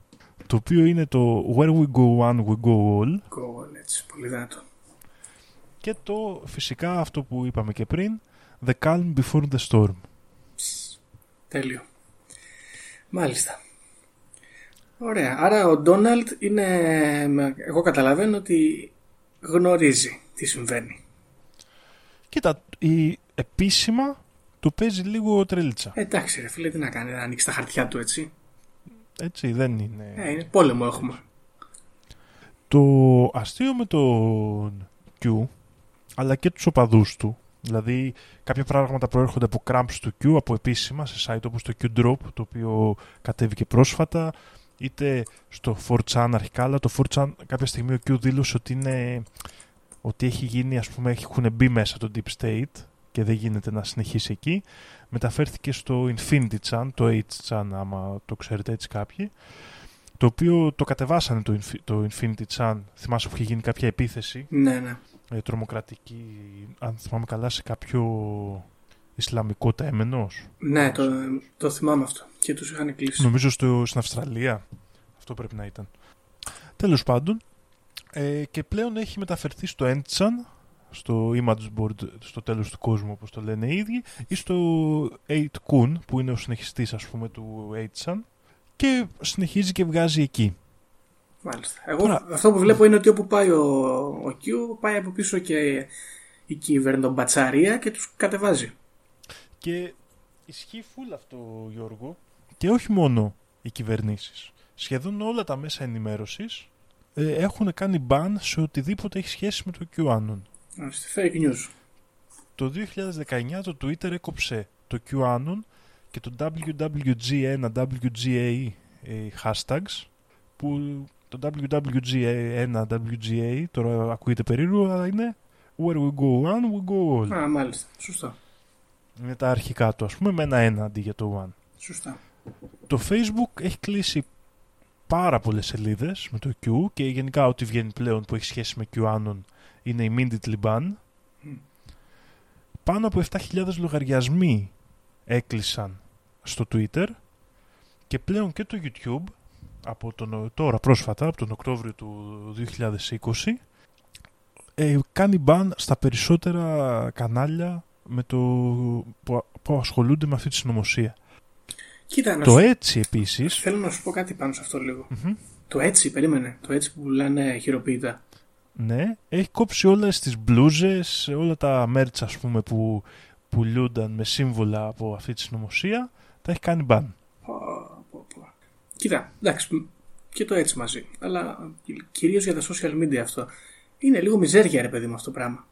το οποίο είναι το Where we go one we go all. Go all, έτσι, πολύ δυνατό. Και το φυσικά αυτό που είπαμε και πριν, The Calm Before the Storm. Ψ, τέλειο. Μάλιστα. Ωραία, άρα ο Ντόναλντ είναι, εγώ καταλαβαίνω ότι γνωρίζει τι συμβαίνει. Κοίτα, η επίσημα του παίζει λίγο τρελίτσα. Εντάξει ρε φίλε, τι να κάνει, να ανοίξει τα χαρτιά του έτσι. Έτσι δεν είναι. Ε, είναι πόλεμο έχουμε. Το αστείο με τον Q, αλλά και τους οπαδούς του, δηλαδή κάποια πράγματα προέρχονται από cramps του Q, από επίσημα σε site όπως το Q-Drop, το οποίο κατέβηκε πρόσφατα, είτε στο φορ τσάν αρχικά, αλλά το φορ τσάν κάποια στιγμή ο Q δήλωσε ότι, είναι, ότι έχει γίνει, ας πούμε, έχουν μπει μέσα το Deep State και δεν γίνεται να συνεχίσει εκεί. Μεταφέρθηκε στο Infinity Chan, το eight chan άμα το ξέρετε έτσι κάποιοι, το οποίο το κατεβάσανε το, το Infinity Chan, θυμάσαι που είχε γίνει κάποια επίθεση, ναι, ναι. Ε, τρομοκρατική, αν θυμάμαι καλά, σε κάποιο Ισλαμικό ταέμενος. Ναι, το, το θυμάμαι αυτό. Και τους είχαν κλείσει. Νομίζω στο, στην Αυστραλία. Αυτό πρέπει να ήταν. Τέλος πάντων, ε, και πλέον έχει μεταφερθεί στο eight chan, στο image board στο τέλος του κόσμου, όπως το λένε οι ίδιοι, ή στο eight kun, που είναι ο συνεχιστής, ας πούμε, του eight chan, και συνεχίζει και βγάζει εκεί. Μάλιστα. Εγώ Τώρα... αυτό που βλέπω είναι ότι όπου πάει ο, ο Q, πάει από πίσω και η κυβερνομπατσαρία και τους κατεβάζει. Και ισχύει φουλ αυτό, Γιώργο, και όχι μόνο οι κυβερνήσεις. Σχεδόν όλα τα μέσα ενημέρωσης ε, έχουν κάνει ban σε οτιδήποτε έχει σχέση με το QAnon. Στη fake news. Το δύο χιλιάδες δεκαεννιά το Twitter έκοψε το QAnon και το double-u double-u τζι ένα double-u τζι έι ε, hashtags, που το double-u double-u τζι ένα double-u τζι έι τώρα ακούγεται περίεργο, αλλά είναι Where we go one we go all. Α, μάλιστα. Σωστά. Είναι τα αρχικά του, ας πούμε, με ένα ένα αντί για το one. Σωστά. Το Facebook έχει κλείσει πάρα πολλές σελίδες με το Q, και γενικά ό,τι βγαίνει πλέον που έχει σχέση με QAnon είναι immediately ban. Mm. Πάνω από επτά χιλιάδες λογαριασμοί έκλεισαν στο Twitter, και πλέον και το YouTube από τον, τώρα πρόσφατα, από τον Οκτώβριο του δύο χιλιάδες είκοσι, ε, κάνει ban στα περισσότερα κανάλια με το, που, που ασχολούνται με αυτή τη συνωμοσία. Κοίτα, το σου... Etsy επίσης. Θέλω να σου πω κάτι πάνω σε αυτό λίγο. Mm-hmm. Το Etsy, περίμενε. Το Etsy που πουλάνε χειροποίητα. Ναι, έχει κόψει όλες τις μπλούζες, όλα τα merch, ας πούμε, που πουλούνταν με σύμβολα από αυτή τη συνωμοσία. Τα έχει κάνει ban. Κοίτα, εντάξει, και το Etsy μαζί. Αλλά κυρίως για τα social media αυτό. Είναι λίγο μιζέρια, ρε παιδί μου, αυτό το πράγμα.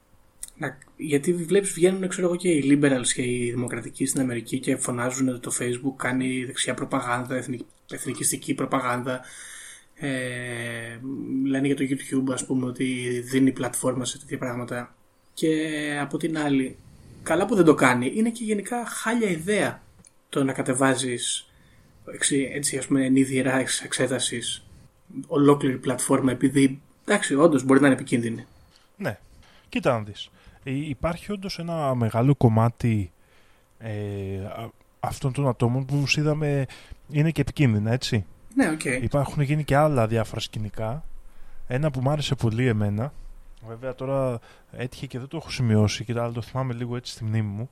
Να, γιατί βλέπεις, βγαίνουν, ξέρω εγώ, και οι liberals και οι δημοκρατικοί στην Αμερική και φωνάζουν ότι το Facebook κάνει δεξιά προπαγάνδα, εθνικ, εθνικιστική προπαγάνδα. Ε, λένε για το YouTube, ας πούμε, ότι δίνει πλατφόρμα σε τέτοια πράγματα. Και από την άλλη, καλά που δεν το κάνει, είναι και γενικά χάλια ιδέα το να κατεβάζεις έτσι, ας πούμε, εν είδη εξέτασης ολόκληρη πλατφόρμα, επειδή, εντάξει, όντως μπορεί να είναι επικίνδυνη. Ναι, κοίτα να δεις. Υπάρχει όντως ένα μεγάλο κομμάτι ε, αυτών των ατόμων που είδαμε είναι και επικίνδυνα, έτσι. Ναι, okay. Υπάρχουν γίνει και άλλα διάφορα σκηνικά. Ένα που μου άρεσε πολύ εμένα, βέβαια τώρα έτυχε και δεν το έχω σημειώσει, αλλά το θυμάμαι λίγο έτσι στη μνήμη μου.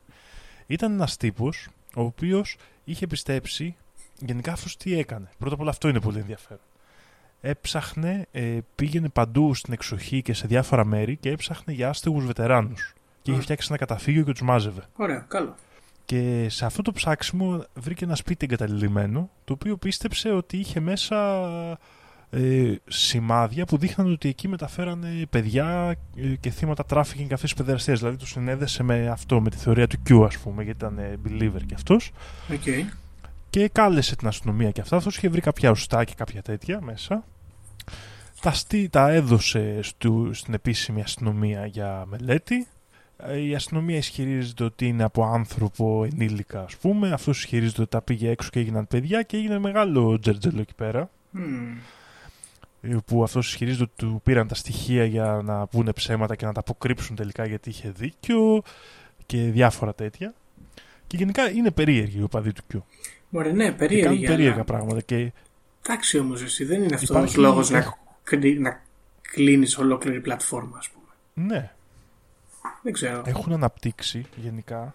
Ήταν ένας τύπος ο οποίος είχε πιστέψει, γενικά αυτός τι έκανε. Πρώτα απ' όλα αυτό είναι πολύ ενδιαφέρον. Έψαχνε, ε, πήγαινε παντού στην εξοχή και σε διάφορα μέρη και έψαχνε για άστεγους βετεράνους. Και mm. είχε φτιάξει ένα καταφύγιο και τους μάζευε. Ωραία, καλό. Και σε αυτό το ψάξιμο βρήκε ένα σπίτι εγκαταλειμμένο, το οποίο πίστεψε ότι είχε μέσα ε, σημάδια που δείχναν ότι εκεί μεταφέρανε παιδιά και θύματα τράφικινγκ και αυτές τις παιδεραστίες. Δηλαδή το συνέδεσε με αυτό, με τη θεωρία του Q, ας πούμε, γιατί ήταν believer κι αυτός. Okay. Και κάλεσε την αστυνομία και αυτά. Αυτός είχε βρει κάποια οστά και κάποια τέτοια μέσα. Τα, στή, τα έδωσε στου, στην επίσημη αστυνομία για μελέτη. Η αστυνομία ισχυρίζεται ότι είναι από άνθρωπο ενήλικα, ας πούμε. Αυτός ισχυρίζεται ότι τα πήγε έξω και έγιναν παιδιά και έγινε μεγάλο τζερτζελό εκεί πέρα. Mm. Που αυτός ισχυρίζεται ότι του πήραν τα στοιχεία για να πούνε ψέματα και να τα αποκρύψουν τελικά γιατί είχε δίκιο και διάφορα τέτοια. Και γενικά είναι περίεργοι οι οπαδοί του Q. Μωρέ, ναι, περίεργοι. Κάνουν περίεργα αλλά... πράγματα. Και... Εντάξει όμως, εσύ δεν είναι αυτό ο λόγος να, να κλείνεις ολόκληρη πλατφόρμα, ας πούμε. Ναι. Δεν ξέρω. Έχουν αναπτύξει γενικά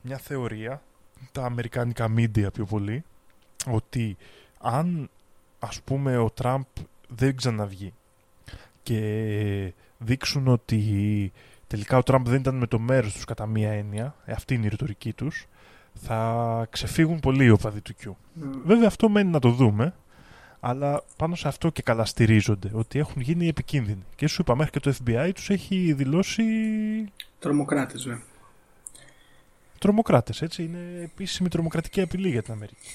μια θεωρία, τα αμερικάνικα μίντια πιο πολύ, ότι αν, ας πούμε, ο Τραμπ δεν ξαναβγεί και δείξουν ότι τελικά ο Τραμπ δεν ήταν με το μέρος τους κατά μία έννοια, αυτή είναι η ρητορική τους, θα ξεφύγουν πολύ οι οπαδοί του Q. Mm. Βέβαια αυτό μένει να το δούμε, αλλά πάνω σε αυτό και καλά στηρίζονται, ότι έχουν γίνει επικίνδυνοι. Και σου είπα, μέχρι και το εφ μπι άι τους έχει δηλώσει... Τρομοκράτες, βέβαια. Τρομοκράτες, έτσι. Είναι επίσημη τρομοκρατική απειλή για την Αμερική.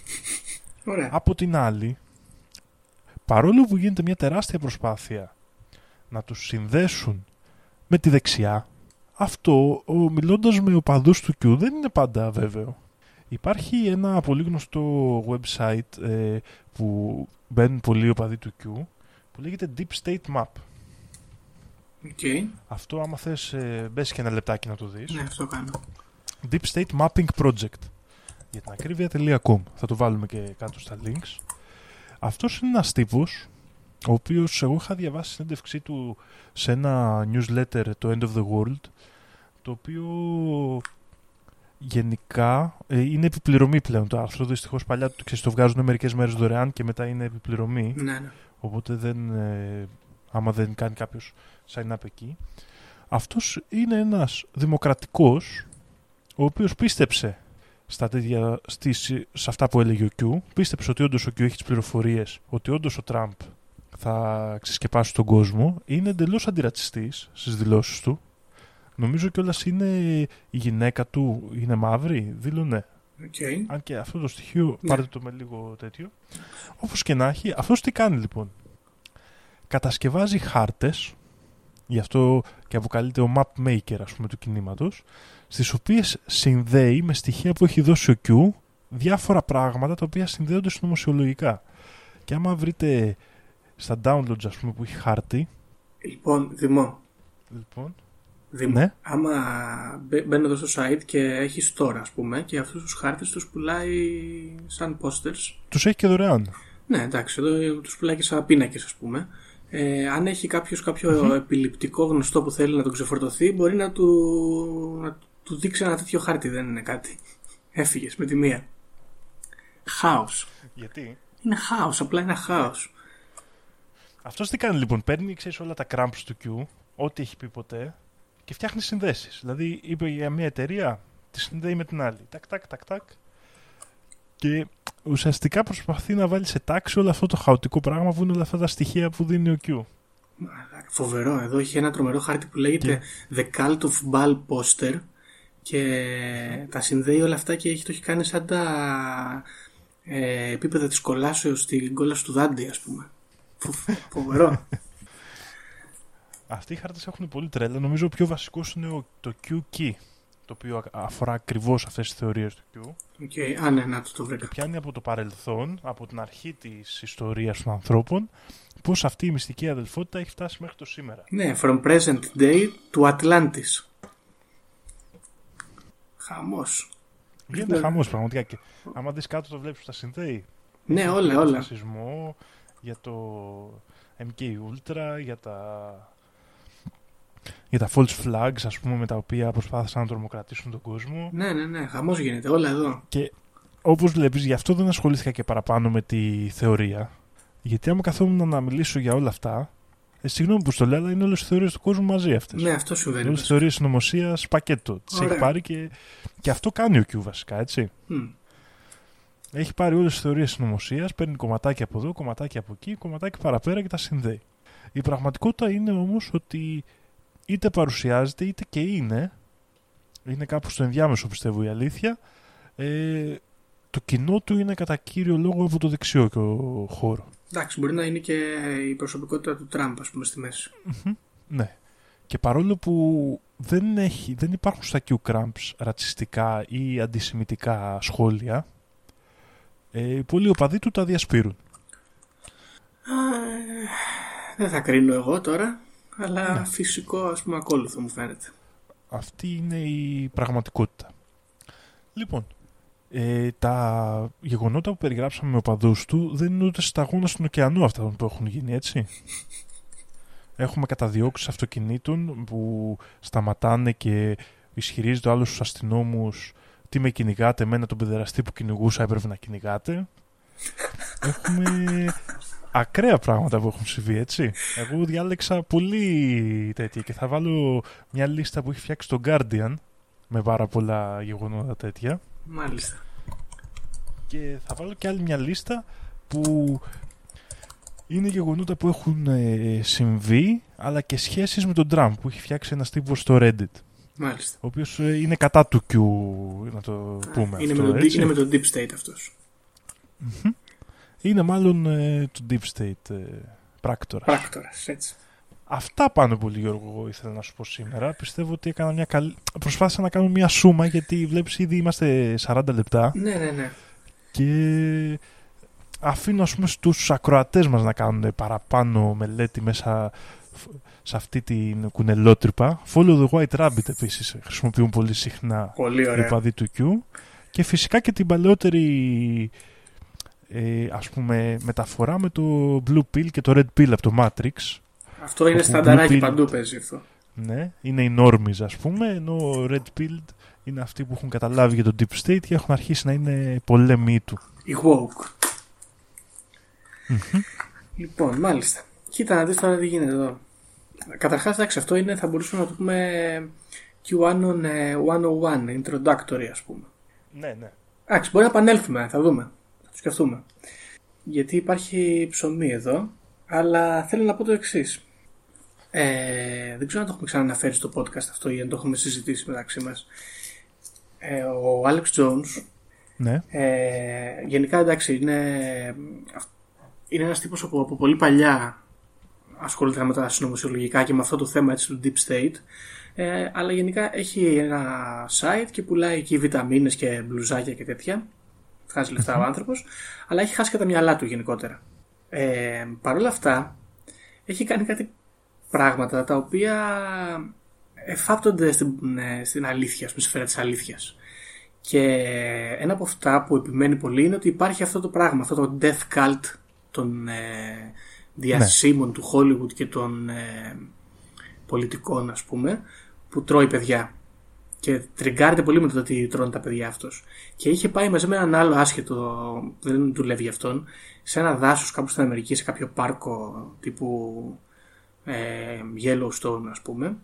Ωραία. Από την άλλη, παρόλο που γίνεται μια τεράστια προσπάθεια να τους συνδέσουν με τη δεξιά, αυτό, μιλώντας με οπαδούς του Q, δεν είναι πάντα βέβαιο. Υπάρχει ένα πολύ γνωστό website ε, που μπαίνουν πολλοί οπαδοί του Q, που λέγεται Deep State Map. Okay. Αυτό άμα θες ε, μπες και ένα λεπτάκι να το δεις. Ναι, αυτό κάνω. Deep State Mapping Project. Για την ακρίβεια τελεία com. Θα το βάλουμε και κάτω στα links. Αυτός είναι ένας τύπος ο οποίος εγώ είχα διαβάσει συνέντευξή του σε ένα newsletter, το End of the World, το οποίο γενικά ε, είναι επιπληρωμή πλέον το άρθρο. Δυστυχώς παλιά το, ξέρεις, το βγάζουν μερικές μέρες δωρεάν και μετά είναι επιπληρωμή. Ναι, ναι. Οπότε δεν, ε, άμα δεν κάνει κάποιος sign up εκεί. Αυτός είναι ένας δημοκρατικός ο οποίος πίστεψε στα τέτοια, στις, σε αυτά που έλεγε ο Q. Πίστεψε ότι όντως ο Q έχει τις πληροφορίες, ότι όντως ο Τραμπ θα ξεσκεπάσει τον κόσμο. Είναι εντελώς αντιρατσιστής στις δηλώσεις του. Νομίζω κιόλας είναι η γυναίκα του, είναι μαύρη, δήλωνε. Okay. Αν και αυτό το στοιχείο, yeah. πάρτε το με λίγο τέτοιο. Όπως και να έχει, αυτός τι κάνει λοιπόν? Κατασκευάζει χάρτες, γι' αυτό και αποκαλείται ο map maker, ας πούμε, του κινήματος, στις οποίες συνδέει με στοιχεία που έχει δώσει ο Q διάφορα πράγματα τα οποία συνδέονται συνωμοσιολογικά. Και άμα βρείτε στα downloads, ας πούμε, που έχει χάρτη. Λοιπόν, Δημό. Λοιπόν. Δημό. Ναι. Άμα μπαίνω εδώ στο site και έχει τώρα, ας πούμε, και αυτούς τους χάρτες τους πουλάει σαν posters. Τους έχει και δωρεάν. Ναι, εντάξει, εδώ τους πουλάει και σαν πίνακες, ας πούμε. Ε, αν έχει κάποιος κάποιο mm-hmm. επιληπτικό γνωστό που θέλει να τον ξεφορτωθεί, μπορεί να του, να του δείξει ένα τέτοιο χάρτη. Δεν είναι κάτι. Έφυγες με τη μία. Χάος. Γιατί? Είναι χάος, απλά είναι χάος. Αυτός τι κάνει λοιπόν? Παίρνει, ξέρεις, όλα τα cramps του Q, ό,τι έχει πει ποτέ, και φτιάχνει συνδέσεις. Δηλαδή είπε για μια εταιρεία, τη συνδέει με την άλλη. Τακ, τακ, τακ, τακ. Και ουσιαστικά προσπαθεί να βάλει σε τάξη όλο αυτό το χαοτικό πράγμα που είναι όλα αυτά τα στοιχεία που δίνει ο Q. Φοβερό. Εδώ είχε ένα τρομερό χάρτη που λέγεται και... The Cult of Ball Poster, και τα συνδέει όλα αυτά και το έχει κάνει σαν τα ε, επίπεδα της κολάσεως στην κόλαση του Δάντη, ας πούμε. Φοβερό. Αυτοί οι χάρτες έχουν πολύ τρέλα. Νομίζω ο πιο βασικός είναι το Q-Key, το οποίο αφορά ακριβώς αυτές τις θεωρίες του Q. Okay. Α, ναι, να το, το βρήκα. Το πιάνει από το παρελθόν, από την αρχή της ιστορίας των ανθρώπων, πώς αυτή η μυστική αδελφότητα έχει φτάσει μέχρι το σήμερα. Ναι, from present day to Atlantis. Χαμός. Γίνεται χαμός πραγματικά. Και άμα δεις κάτω το βλέπεις που τα συνδέει. Ναι, όλα, όλα. Για το φασισμό, για το εμ κέι Ultra, για τα... για τα false flags, ας πούμε, με τα οποία προσπάθησαν να τρομοκρατήσουν τον κόσμο. Ναι, ναι, ναι, χαμός γίνεται, όλα εδώ. Και όπως βλέπεις, γι' αυτό δεν ασχολήθηκα και παραπάνω με τη θεωρία. Γιατί άμα καθόμουν να μιλήσω για όλα αυτά, ε, συγγνώμη που στο λέω, αλλά είναι όλες οι θεωρίες του κόσμου μαζί αυτές. Ναι, αυτό συμβαίνει. Όλες οι θεωρίες συνωμοσίας, πακέτο. Τις έχει πάρει και... και αυτό κάνει ο Q βασικά, έτσι. Mm. Έχει πάρει όλες τις θεωρίες συνωμοσίας, παίρνει κομματάκια από εδώ, κομματάκια από εκεί, κομματάκια παραπέρα και τα συνδέει. Η πραγματικότητα είναι όμως ότι είτε παρουσιάζεται είτε και είναι, είναι κάπου στο ενδιάμεσο, πιστεύω, η αλήθεια. Ε, το κοινό του είναι κατά κύριο λόγο από το δεξιό χώρο. Εντάξει, μπορεί να είναι και η προσωπικότητα του Τραμπ, ας πούμε, στη μέση. Mm-hmm. Ναι. Και παρόλο που δεν, έχει, δεν υπάρχουν στα Q-Cramps ρατσιστικά ή αντισημιτικά σχόλια, ε, πολλοί οπαδοί του τα διασπείρουν. Ε, δεν θα κρίνω εγώ τώρα. Αλλά ναι. Φυσικό, ας πούμε, ακόλουθο μου φαίνεται. Αυτή είναι η πραγματικότητα. Λοιπόν, ε, τα γεγονότα που περιγράψαμε με οπαδούς του δεν είναι ούτε σταγόνα στον ωκεανό αυτά που έχουν γίνει, έτσι. Έχουμε καταδιώξεις αυτοκινήτων που σταματάνε και ισχυρίζεται ο άλλος στους αστυνόμους «Τι με κυνηγάτε, εμένα τον παιδεραστή που κυνηγούσα έπρεπε να κυνηγάτε». Έχουμε... ακραία πράγματα που έχουν συμβεί, έτσι. Εγώ διάλεξα πολύ τέτοια και θα βάλω μια λίστα που έχει φτιάξει το Guardian με πάρα πολλά γεγονότα τέτοια. Μάλιστα. Και θα βάλω και άλλη μια λίστα που είναι γεγονότα που έχουν συμβεί, αλλά και σχέσεις με τον Τραμπ που έχει φτιάξει ένας τύπος στο Reddit. Μάλιστα. Ο οποίος είναι κατά του Q, να το πούμε. Α, είναι, αυτό, με το, είναι με τον Deep State αυτός. Mm-hmm. Είναι μάλλον ε, του Deep State ε, πράκτορας. Πράκτορας, έτσι. Αυτά πάνω πολύ, Γιώργο, ήθελα να σου πω σήμερα. Πιστεύω ότι έκανα μια καλή... προσπάθησα να κάνω μια σούμα, γιατί βλέπεις ήδη είμαστε σαράντα λεπτά. Ναι, ναι, ναι. Και αφήνω, ας πούμε, στους ακροατές μας να κάνουν παραπάνω μελέτη μέσα σε αυτή την κουνελότρυπα. Follow the White Rabbit επίσης χρησιμοποιούν πολύ συχνά οι οπαδοί του Q. Και φυσικά και την παλαιότερη... ε, ας πούμε, μεταφορά με το Blue Pill και το Red Pill από το Matrix. Αυτό είναι στανταράκι, παντού παίζει αυτό. Ναι, είναι οι normies, ας πούμε, ενώ ο Red Pill είναι αυτοί που έχουν καταλάβει για το Deep State και έχουν αρχίσει να είναι πολέμοι του. Η woke. Mm-hmm. Λοιπόν, μάλιστα. Κοίτα να δεις τώρα τι γίνεται εδώ. Καταρχάς, εντάξει, αυτό είναι, θα μπορούσαμε να το πούμε QAnon εκατόν ένα, introductory, ας πούμε. Ναι, ναι. Εντάξει, μπορεί να επανέλθουμε, θα δούμε. Θα το σκεφτούμε. Γιατί υπάρχει ψωμί εδώ, αλλά θέλω να πω το εξής. Ε, δεν ξέρω αν το έχουμε ξαναναφέρει στο podcast αυτό ή αν το έχουμε συζητήσει μεταξύ μας. Ε, ο Alex Jones. Ναι. Ε, γενικά, εντάξει, είναι... Είναι ένας τύπος που από πολύ παλιά ασχολείται με τα συνωμοσιολογικά και με αυτό το θέμα, έτσι, του Deep State. Ε, αλλά γενικά έχει ένα site και πουλάει εκεί βιταμίνες και μπλουζάκια και τέτοια. Βγάζει λεφτά ο άνθρωπος. Αλλά έχει χάσει και τα μυαλά του γενικότερα. Ε, παρ' όλα αυτά, έχει κάνει κάτι πράγματα τα οποία εφάπτονται στην, στην αλήθεια, στην σφαίρα της αλήθειας. Και ένα από αυτά που επιμένει πολύ είναι ότι υπάρχει αυτό το πράγμα, αυτό το death cult των ε, διασύμων, ναι, του Hollywood και των ε, πολιτικών, ας πούμε, που τρώει παιδιά. Και τριγκάρεται πολύ με το ότι τρώνε τα παιδιά αυτός. Και είχε πάει μαζί με έναν άλλο άσχετο, δεν δουλεύει γι' αυτόν, σε ένα δάσος κάπου στην Αμερική, σε κάποιο πάρκο τύπου ε, Yellowstone, ας πούμε.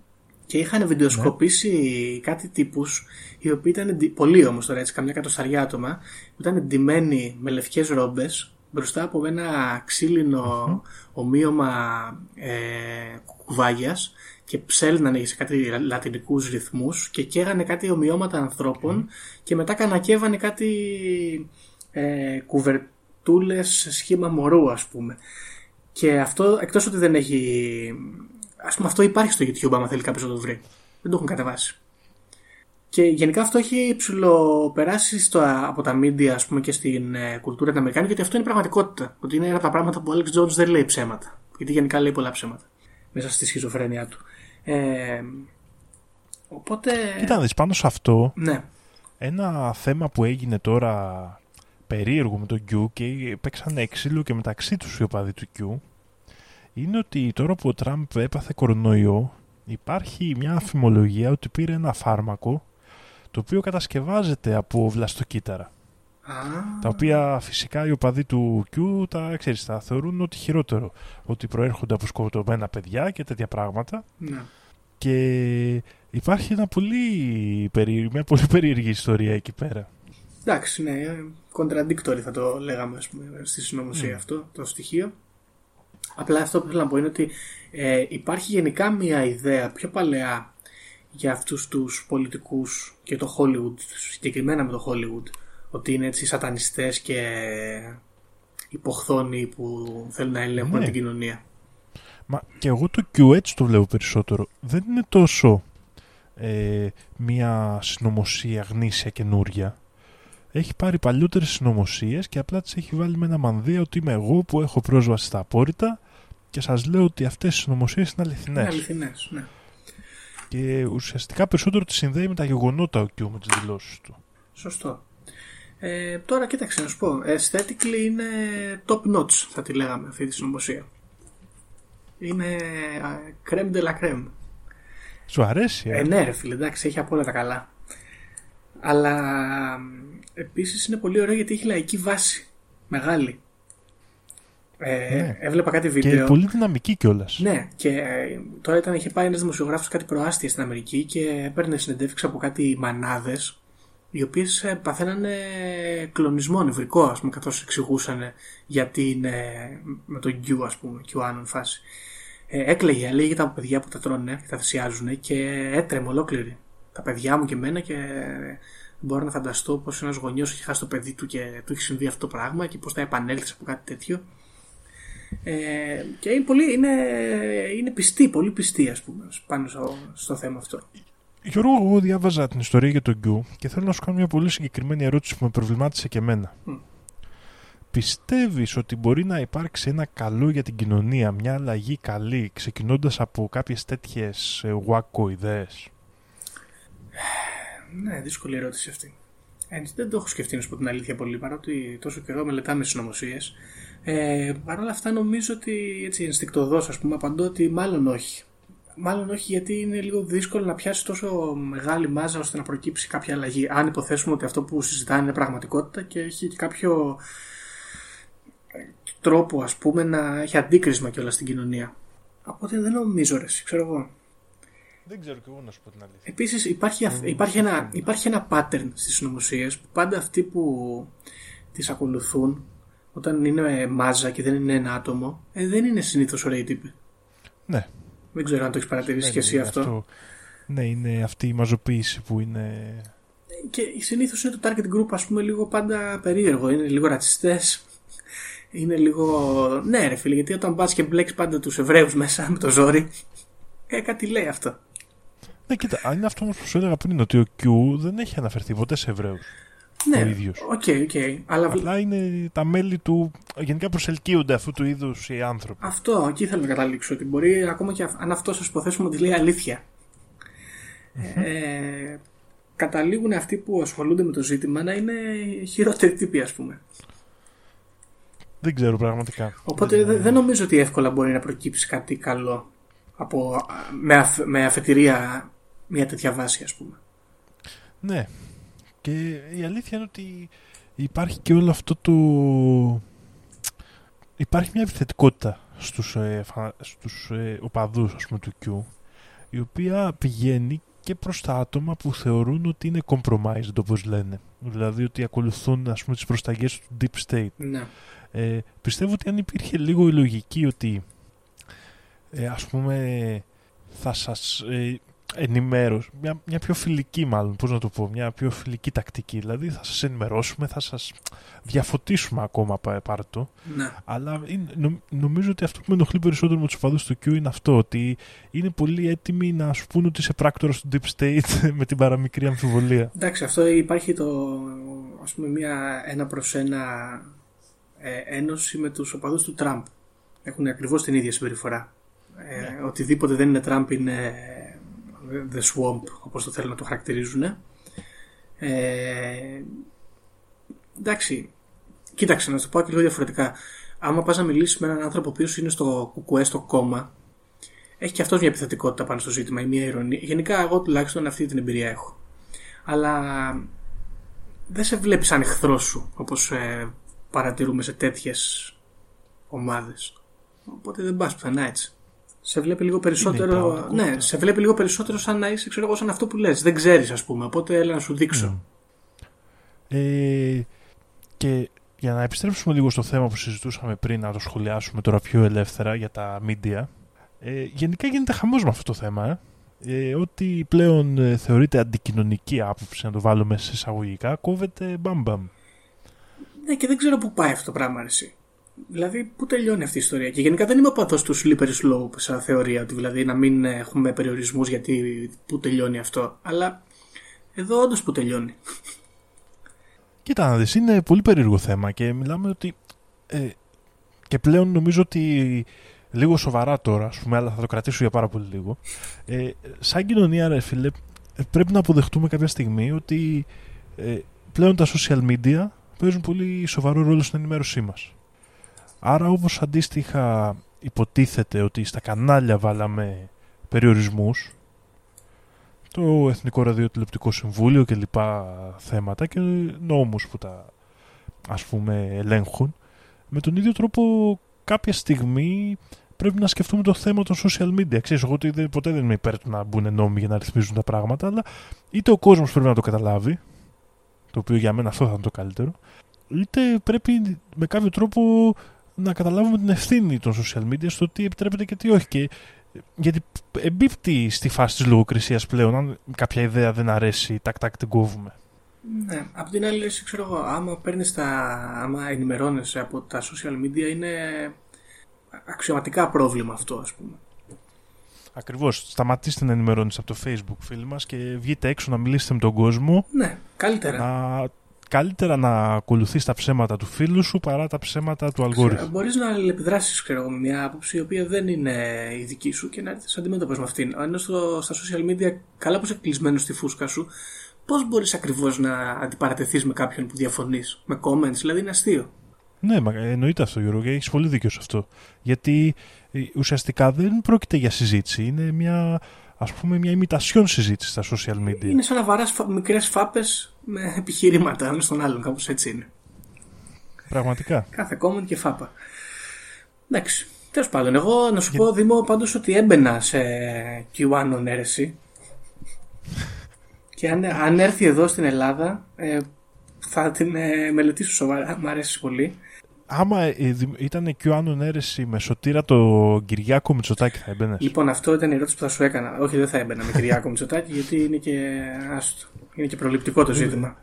Και είχαν βιντεοσκοπήσει, ναι, κάτι τύπους, οι οποίοι ήταν πολλοί όμως τώρα, έτσι, καμιά εκατοσταριά άτομα, που ήταν ντυμένοι με λευκές ρόμπες, μπροστά από ένα ξύλινο mm-hmm. ομοίωμα ε, κουβάγιας και ψέλνανε σε κάτι λατινικούς ρυθμούς και καίγανε κάτι ομοιώματα ανθρώπων mm-hmm. και μετά κανακεύανε κάτι ε, κουβερτούλες σε σχήμα μωρού, ας πούμε. Και αυτό, εκτός ότι δεν έχει... Ας πούμε, αυτό υπάρχει στο YouTube, άμα θέλει κάποιος να το βρει. Δεν το έχουν κατεβάσει. Και γενικά αυτό έχει ψηλοπεράσει στο, από τα media, ας πούμε, και στην ε, κουλτούρα την Αμερικάνικη, γιατί αυτό είναι πραγματικότητα. Ότι είναι ένα από τα πράγματα που ο Alex Jones δεν λέει ψέματα. Γιατί γενικά λέει πολλά ψέματα μέσα στη σχιζοφρένειά του. Ε, οπότε. Κοίτα, πάνω σε αυτό. Ναι. Ένα θέμα που έγινε τώρα περίεργο με τον Q και παίξανε ξύλο και μεταξύ τους οι οπαδοί του Q είναι ότι τώρα που ο Τραμπ έπαθε κορονοϊό, υπάρχει μια αφημολογία ότι πήρε ένα φάρμακο το οποίο κατασκευάζεται από βλαστοκύτταρα. Ah. Τα οποία φυσικά οι οπαδοί του Q τα, ξέρεις, τα θεωρούν ότι χειρότερο. Ότι προέρχονται από σκοτωμένα παιδιά και τέτοια πράγματα. Yeah. Και υπάρχει μια πολύ, περί... μια πολύ περίεργη ιστορία εκεί πέρα. Εντάξει, ναι. Contradictory θα το λέγαμε, ας πούμε, στη συνωμοσία mm. αυτό το στοιχείο. Απλά αυτό που θέλω να πω είναι ότι ε, υπάρχει γενικά μια ιδέα πιο παλαιά για αυτούς τους πολιτικούς και το Hollywood, συγκεκριμένα με το Hollywood, ότι είναι έτσι σατανιστές και υποχθόνοι που θέλουν να ελέγχουν, ναι, την κοινωνία. Μα και εγώ το Q έτσι το βλέπω περισσότερο. Δεν είναι τόσο ε, μια συνωμοσία γνήσια καινούρια. Έχει πάρει παλιότερες συνωμοσίες και απλά τις έχει βάλει με ένα μανδύα ότι είμαι εγώ που έχω πρόσβαση στα απόρριτα και σας λέω ότι αυτές οι συνωμοσίες είναι αληθινές. Είναι αληθινές, ναι. Και ουσιαστικά περισσότερο τη συνδέει με τα γεγονότα ο Q, με τις δηλώσεις του. Σωστό. Ε, τώρα κοίταξε να σου πω. Aesthetically είναι top notch, θα τη λέγαμε, αυτή τη συνωμοσία. Είναι crème de la crème. Σου αρέσει, ε? ε ναι, ρε φίλε, εντάξει, έχει από όλα τα καλά. Αλλά επίσης είναι πολύ ωραίο γιατί έχει λαϊκή βάση. Μεγάλη. Ε, ναι. Έβλεπα κάτι βίντεο. Και πολύ δυναμική κιόλας. Ναι, και τώρα ήταν, είχε πάει ένας δημοσιογράφος κάτι προάστια στην Αμερική και έπαιρνε συνεντεύξεις από κάτι μανάδες οι οποίες παθαίνανε κλονισμό νευρικό, ας πούμε, καθώς εξηγούσαν γιατί είναι με τον Q, ας πούμε, QAnon φάση. Ε, έκλαιγε, έλεγε τα παιδιά που τα τρώνε και τα θυσιάζουν και έτρεμε ολόκληρη. Τα παιδιά μου και εμένα, και μπορώ να φανταστώ πως ένας γονιός έχει χάσει το παιδί του και του έχει συμβεί αυτό το πράγμα και πως θα επανέλθεις από κάτι τέτοιο. Ε, και είναι, πολύ, είναι, είναι πιστή, πολύ πιστή, ας πούμε, πάνω στο, στο θέμα αυτό. Γιώργο, εγώ διάβαζα την ιστορία για τον Q και θέλω να σου κάνω μια πολύ συγκεκριμένη ερώτηση που με προβλημάτισε και εμένα. Mm. Πιστεύεις ότι μπορεί να υπάρξει ένα καλό για την κοινωνία, μια αλλαγή καλή, ξεκινώντας από κάποιες τέτοιες γουάκο ιδέες? Ναι, δύσκολη ερώτηση αυτή. Έτσι, δεν το έχω σκεφτεί να σου πω την αλήθεια πολύ, παρά ότι τόσο καιρό μελετάμε συνωμοσίες. Ε, Παρ' όλα αυτά, νομίζω ότι έτσι ενστικτωδώς, ας πούμε, απαντώ ότι μάλλον όχι. Μάλλον όχι, γιατί είναι λίγο δύσκολο να πιάσει τόσο μεγάλη μάζα ώστε να προκύψει κάποια αλλαγή. Αν υποθέσουμε ότι αυτό που συζητάνε είναι πραγματικότητα και έχει και κάποιο τρόπο, ας πούμε, να έχει αντίκρισμα κιόλας στην κοινωνία. Οπότε δεν νομίζω, ρε, ξέρω εγώ. Δεν ξέρω κι εγώ να σου πω την αλήθεια. Επίσης υπάρχει, αυ... υπάρχει, ένα... υπάρχει ένα pattern στις συνωμοσίες που πάντα αυτοί που τις ακολουθούν, όταν είναι μάζα και δεν είναι ένα άτομο, ε, δεν είναι συνήθως ωραίοι τύποι. Ναι. Δεν ξέρω αν το έχεις παρατηρήσει και εσύ αυτό. αυτό. Ναι, είναι αυτή η μαζοποίηση που είναι. Και συνήθως είναι το target group, ας πούμε, λίγο πάντα περίεργο. Είναι λίγο ρατσιστές. Είναι λίγο. Ναι, ρε φίλε, γιατί όταν πας και μπλέξεις πάντα τους Εβραίους μέσα με το ζόρι, ε, κάτι λέει αυτό. Ναι, κοίτα, είναι αυτό όμως που σου έλεγα πριν, ότι ο Q δεν έχει αναφερθεί ποτέ σε Εβραίους. Ναι, ο ίδιος. Okay, okay. Αλλά... απλά είναι τα μέλη του. Γενικά προσελκύονται αυτού του είδους οι άνθρωποι. Αυτό, εκεί θέλω να καταλήξω. Ότι μπορεί ακόμα και αν αυτό σας υποθέσουμε ότι λέει αλήθεια. Mm-hmm. Ε, καταλήγουν αυτοί που ασχολούνται με το ζήτημα να είναι χειρότεροι τύποι, ας πούμε. Δεν ξέρω πραγματικά. Οπότε δεν, δεν, δεν νομίζω ότι εύκολα μπορεί να προκύψει κάτι καλό από, με, αφ, με αφετηρία μια τέτοια βάση, ας πούμε. Ναι. Και η αλήθεια είναι ότι υπάρχει και όλο αυτό το... υπάρχει μια επιθετικότητα στους, ε, φα... στους ε, οπαδούς, ας πούμε, του Q, η οποία πηγαίνει και προς τα άτομα που θεωρούν ότι είναι compromised, όπως λένε. Δηλαδή ότι ακολουθούν, ας πούμε, τις προσταγές του Deep State. Ναι. Ε, πιστεύω ότι αν υπήρχε λίγο η λογική ότι, ε, ας πούμε, θα σας... Ε, ενημέρωση, μια, μια πιο φιλική μάλλον, πώς να το πω, μια πιο φιλική τακτική. Δηλαδή θα σας ενημερώσουμε, θα σας διαφωτίσουμε ακόμα πάρ' το. Ναι. Αλλά νο, νομίζω ότι αυτό που με ενοχλεί περισσότερο με τους οπαδούς του Q είναι αυτό, ότι είναι πολύ έτοιμοι να σου πούν ότι είσαι πράκτορας του Deep State με την παραμικρή αμφιβολία. Εντάξει, αυτό υπάρχει το, ας πούμε, μια ένα προς ένα ε, ένωση με τους οπαδούς του Τραμπ. Έχουν ακριβώς την ίδια συμπεριφορά. Ε, ναι. Οτιδήποτε δεν είναι Τραμπ είναι The Swamp, όπως το θέλουν να το χαρακτηρίζουν. Ε, εντάξει, κοίταξε να σου το πω και λίγο διαφορετικά. Άμα πας να μιλήσεις με έναν άνθρωπο που είναι στο κουκουέ, στο κόμμα, έχει και αυτός μια επιθετικότητα πάνω στο ζήτημα ή μια ειρωνία. Γενικά, εγώ τουλάχιστον αυτή την εμπειρία έχω. Αλλά δεν σε βλέπει σαν εχθρό σου, όπως ε, παρατηρούμε σε τέτοιες ομάδες. Οπότε δεν πας πουθενά έτσι. Σε βλέπει λίγο περισσότερο, ναι, σε βλέπει λίγο περισσότερο σαν να είσαι, ξέρω εγώ, σαν αυτό που λες. Δεν ξέρεις, ας πούμε, οπότε έλα να σου δείξω. Ναι. Ε, και για να επιστρέψουμε λίγο στο θέμα που συζητούσαμε πριν, να το σχολιάσουμε τώρα πιο ελεύθερα για τα μίντια. Ε, γενικά γίνεται χαμός με αυτό το θέμα. Ε. Ε, ό,τι πλέον ε, θεωρείται αντικοινωνική άποψη, να το βάλουμε σε εισαγωγικά, κόβεται μπαμπαμ. Ναι, και δεν ξέρω πού πάει αυτό το πράγμα, εσύ. Δηλαδή, πού τελειώνει αυτή η ιστορία. Και γενικά δεν είμαι οπαδός του slippery slope σαν θεωρία, ότι δηλαδή να μην έχουμε περιορισμούς γιατί πού τελειώνει αυτό. Αλλά εδώ όντως πού τελειώνει. Κοίτα να δεις, είναι πολύ περίεργο θέμα και μιλάμε ότι. Ε, και πλέον νομίζω ότι λίγο σοβαρά τώρα, ας πούμε, αλλά θα το κρατήσω για πάρα πολύ λίγο. Ε, σαν κοινωνία, ρε φίλε, πρέπει να αποδεχτούμε κάποια στιγμή ότι ε, πλέον τα social media παίζουν πολύ σοβαρό ρόλο στην ενημέρωσή μας. Άρα όπως αντίστοιχα υποτίθεται ότι στα κανάλια βάλαμε περιορισμούς, το Εθνικό Ραδιοτηλεπτικό Συμβούλιο και λοιπά θέματα και νόμους που τα, ας πούμε, ελέγχουν, με τον ίδιο τρόπο κάποια στιγμή πρέπει να σκεφτούμε το θέμα των social media. Ξέρεις, εγώ ότι ποτέ δεν είμαι υπέρ του να μπουν νόμοι για να ρυθμίζουν τα πράγματα, αλλά είτε ο κόσμος πρέπει να το καταλάβει, το οποίο για μένα αυτό θα είναι το καλύτερο, είτε πρέπει με κάποιο τρόπο να καταλάβουμε την ευθύνη των social media στο τι επιτρέπεται και τι όχι. Και γιατί εμπίπτει στη φάση της λογοκρισίας πλέον, αν κάποια ιδέα δεν αρέσει, τακ τακ την κόβουμε. Ναι, απ' την άλλη, ξέρω εγώ, άμα παίρνεις τα, άμα ενημερώνεσαι από τα social media, είναι αξιωματικά πρόβλημα αυτό, ας πούμε. Ακριβώς, σταματήστε να ενημερώνεστε από το Facebook, φίλοι μας, και βγείτε έξω να μιλήσετε με τον κόσμο. Ναι, καλύτερα. Να... Καλύτερα να ακολουθείς τα ψέματα του φίλου σου παρά τα ψέματα του αλγόριθμου. Μπορείς να αλληλεπιδράσεις, ξέρω, με μια άποψη η οποία δεν είναι η δική σου και να έρθεις αντιμέτωπος με αυτήν. Ενώ στα social media, καλά που είσαι κλεισμένος στη φούσκα σου, πώς μπορείς ακριβώς να αντιπαρατεθείς με κάποιον που διαφωνείς, με comments, δηλαδή είναι αστείο. Ναι, εννοείται αυτό, Γιώργο, και έχεις πολύ δίκιο σε αυτό. Γιατί ουσιαστικά δεν πρόκειται για συζήτηση, είναι μια, ας πούμε, μια ημιτασιόν συζήτηση στα social media. Είναι σαν να βαράς μικρές φάπες με επιχειρήματα, ένας στον άλλον, κάπως έτσι είναι. Πραγματικά. Κάθε comment και φάπα. Εντάξει. Τέλος πάντων, εγώ να σου για... πω, Δήμο, πάντως ότι έμπαινα σε QAnon έρεση. Και αν, αν έρθει εδώ στην Ελλάδα, ε, θα την ε, μελετήσω σοβαρά. Μ' αρέσει πολύ. Άμα ε, ήταν QAnon έρεση με Σωτήρα τον Κυριάκο Μητσοτάκη, θα έμπαινες? Λοιπόν, αυτό ήταν η ερώτηση που θα σου έκανα. Όχι, δεν θα έμπαινα με Κυριάκο Μητσοτάκη, γιατί είναι και, άστο, είναι και προληπτικό το ζήτημα.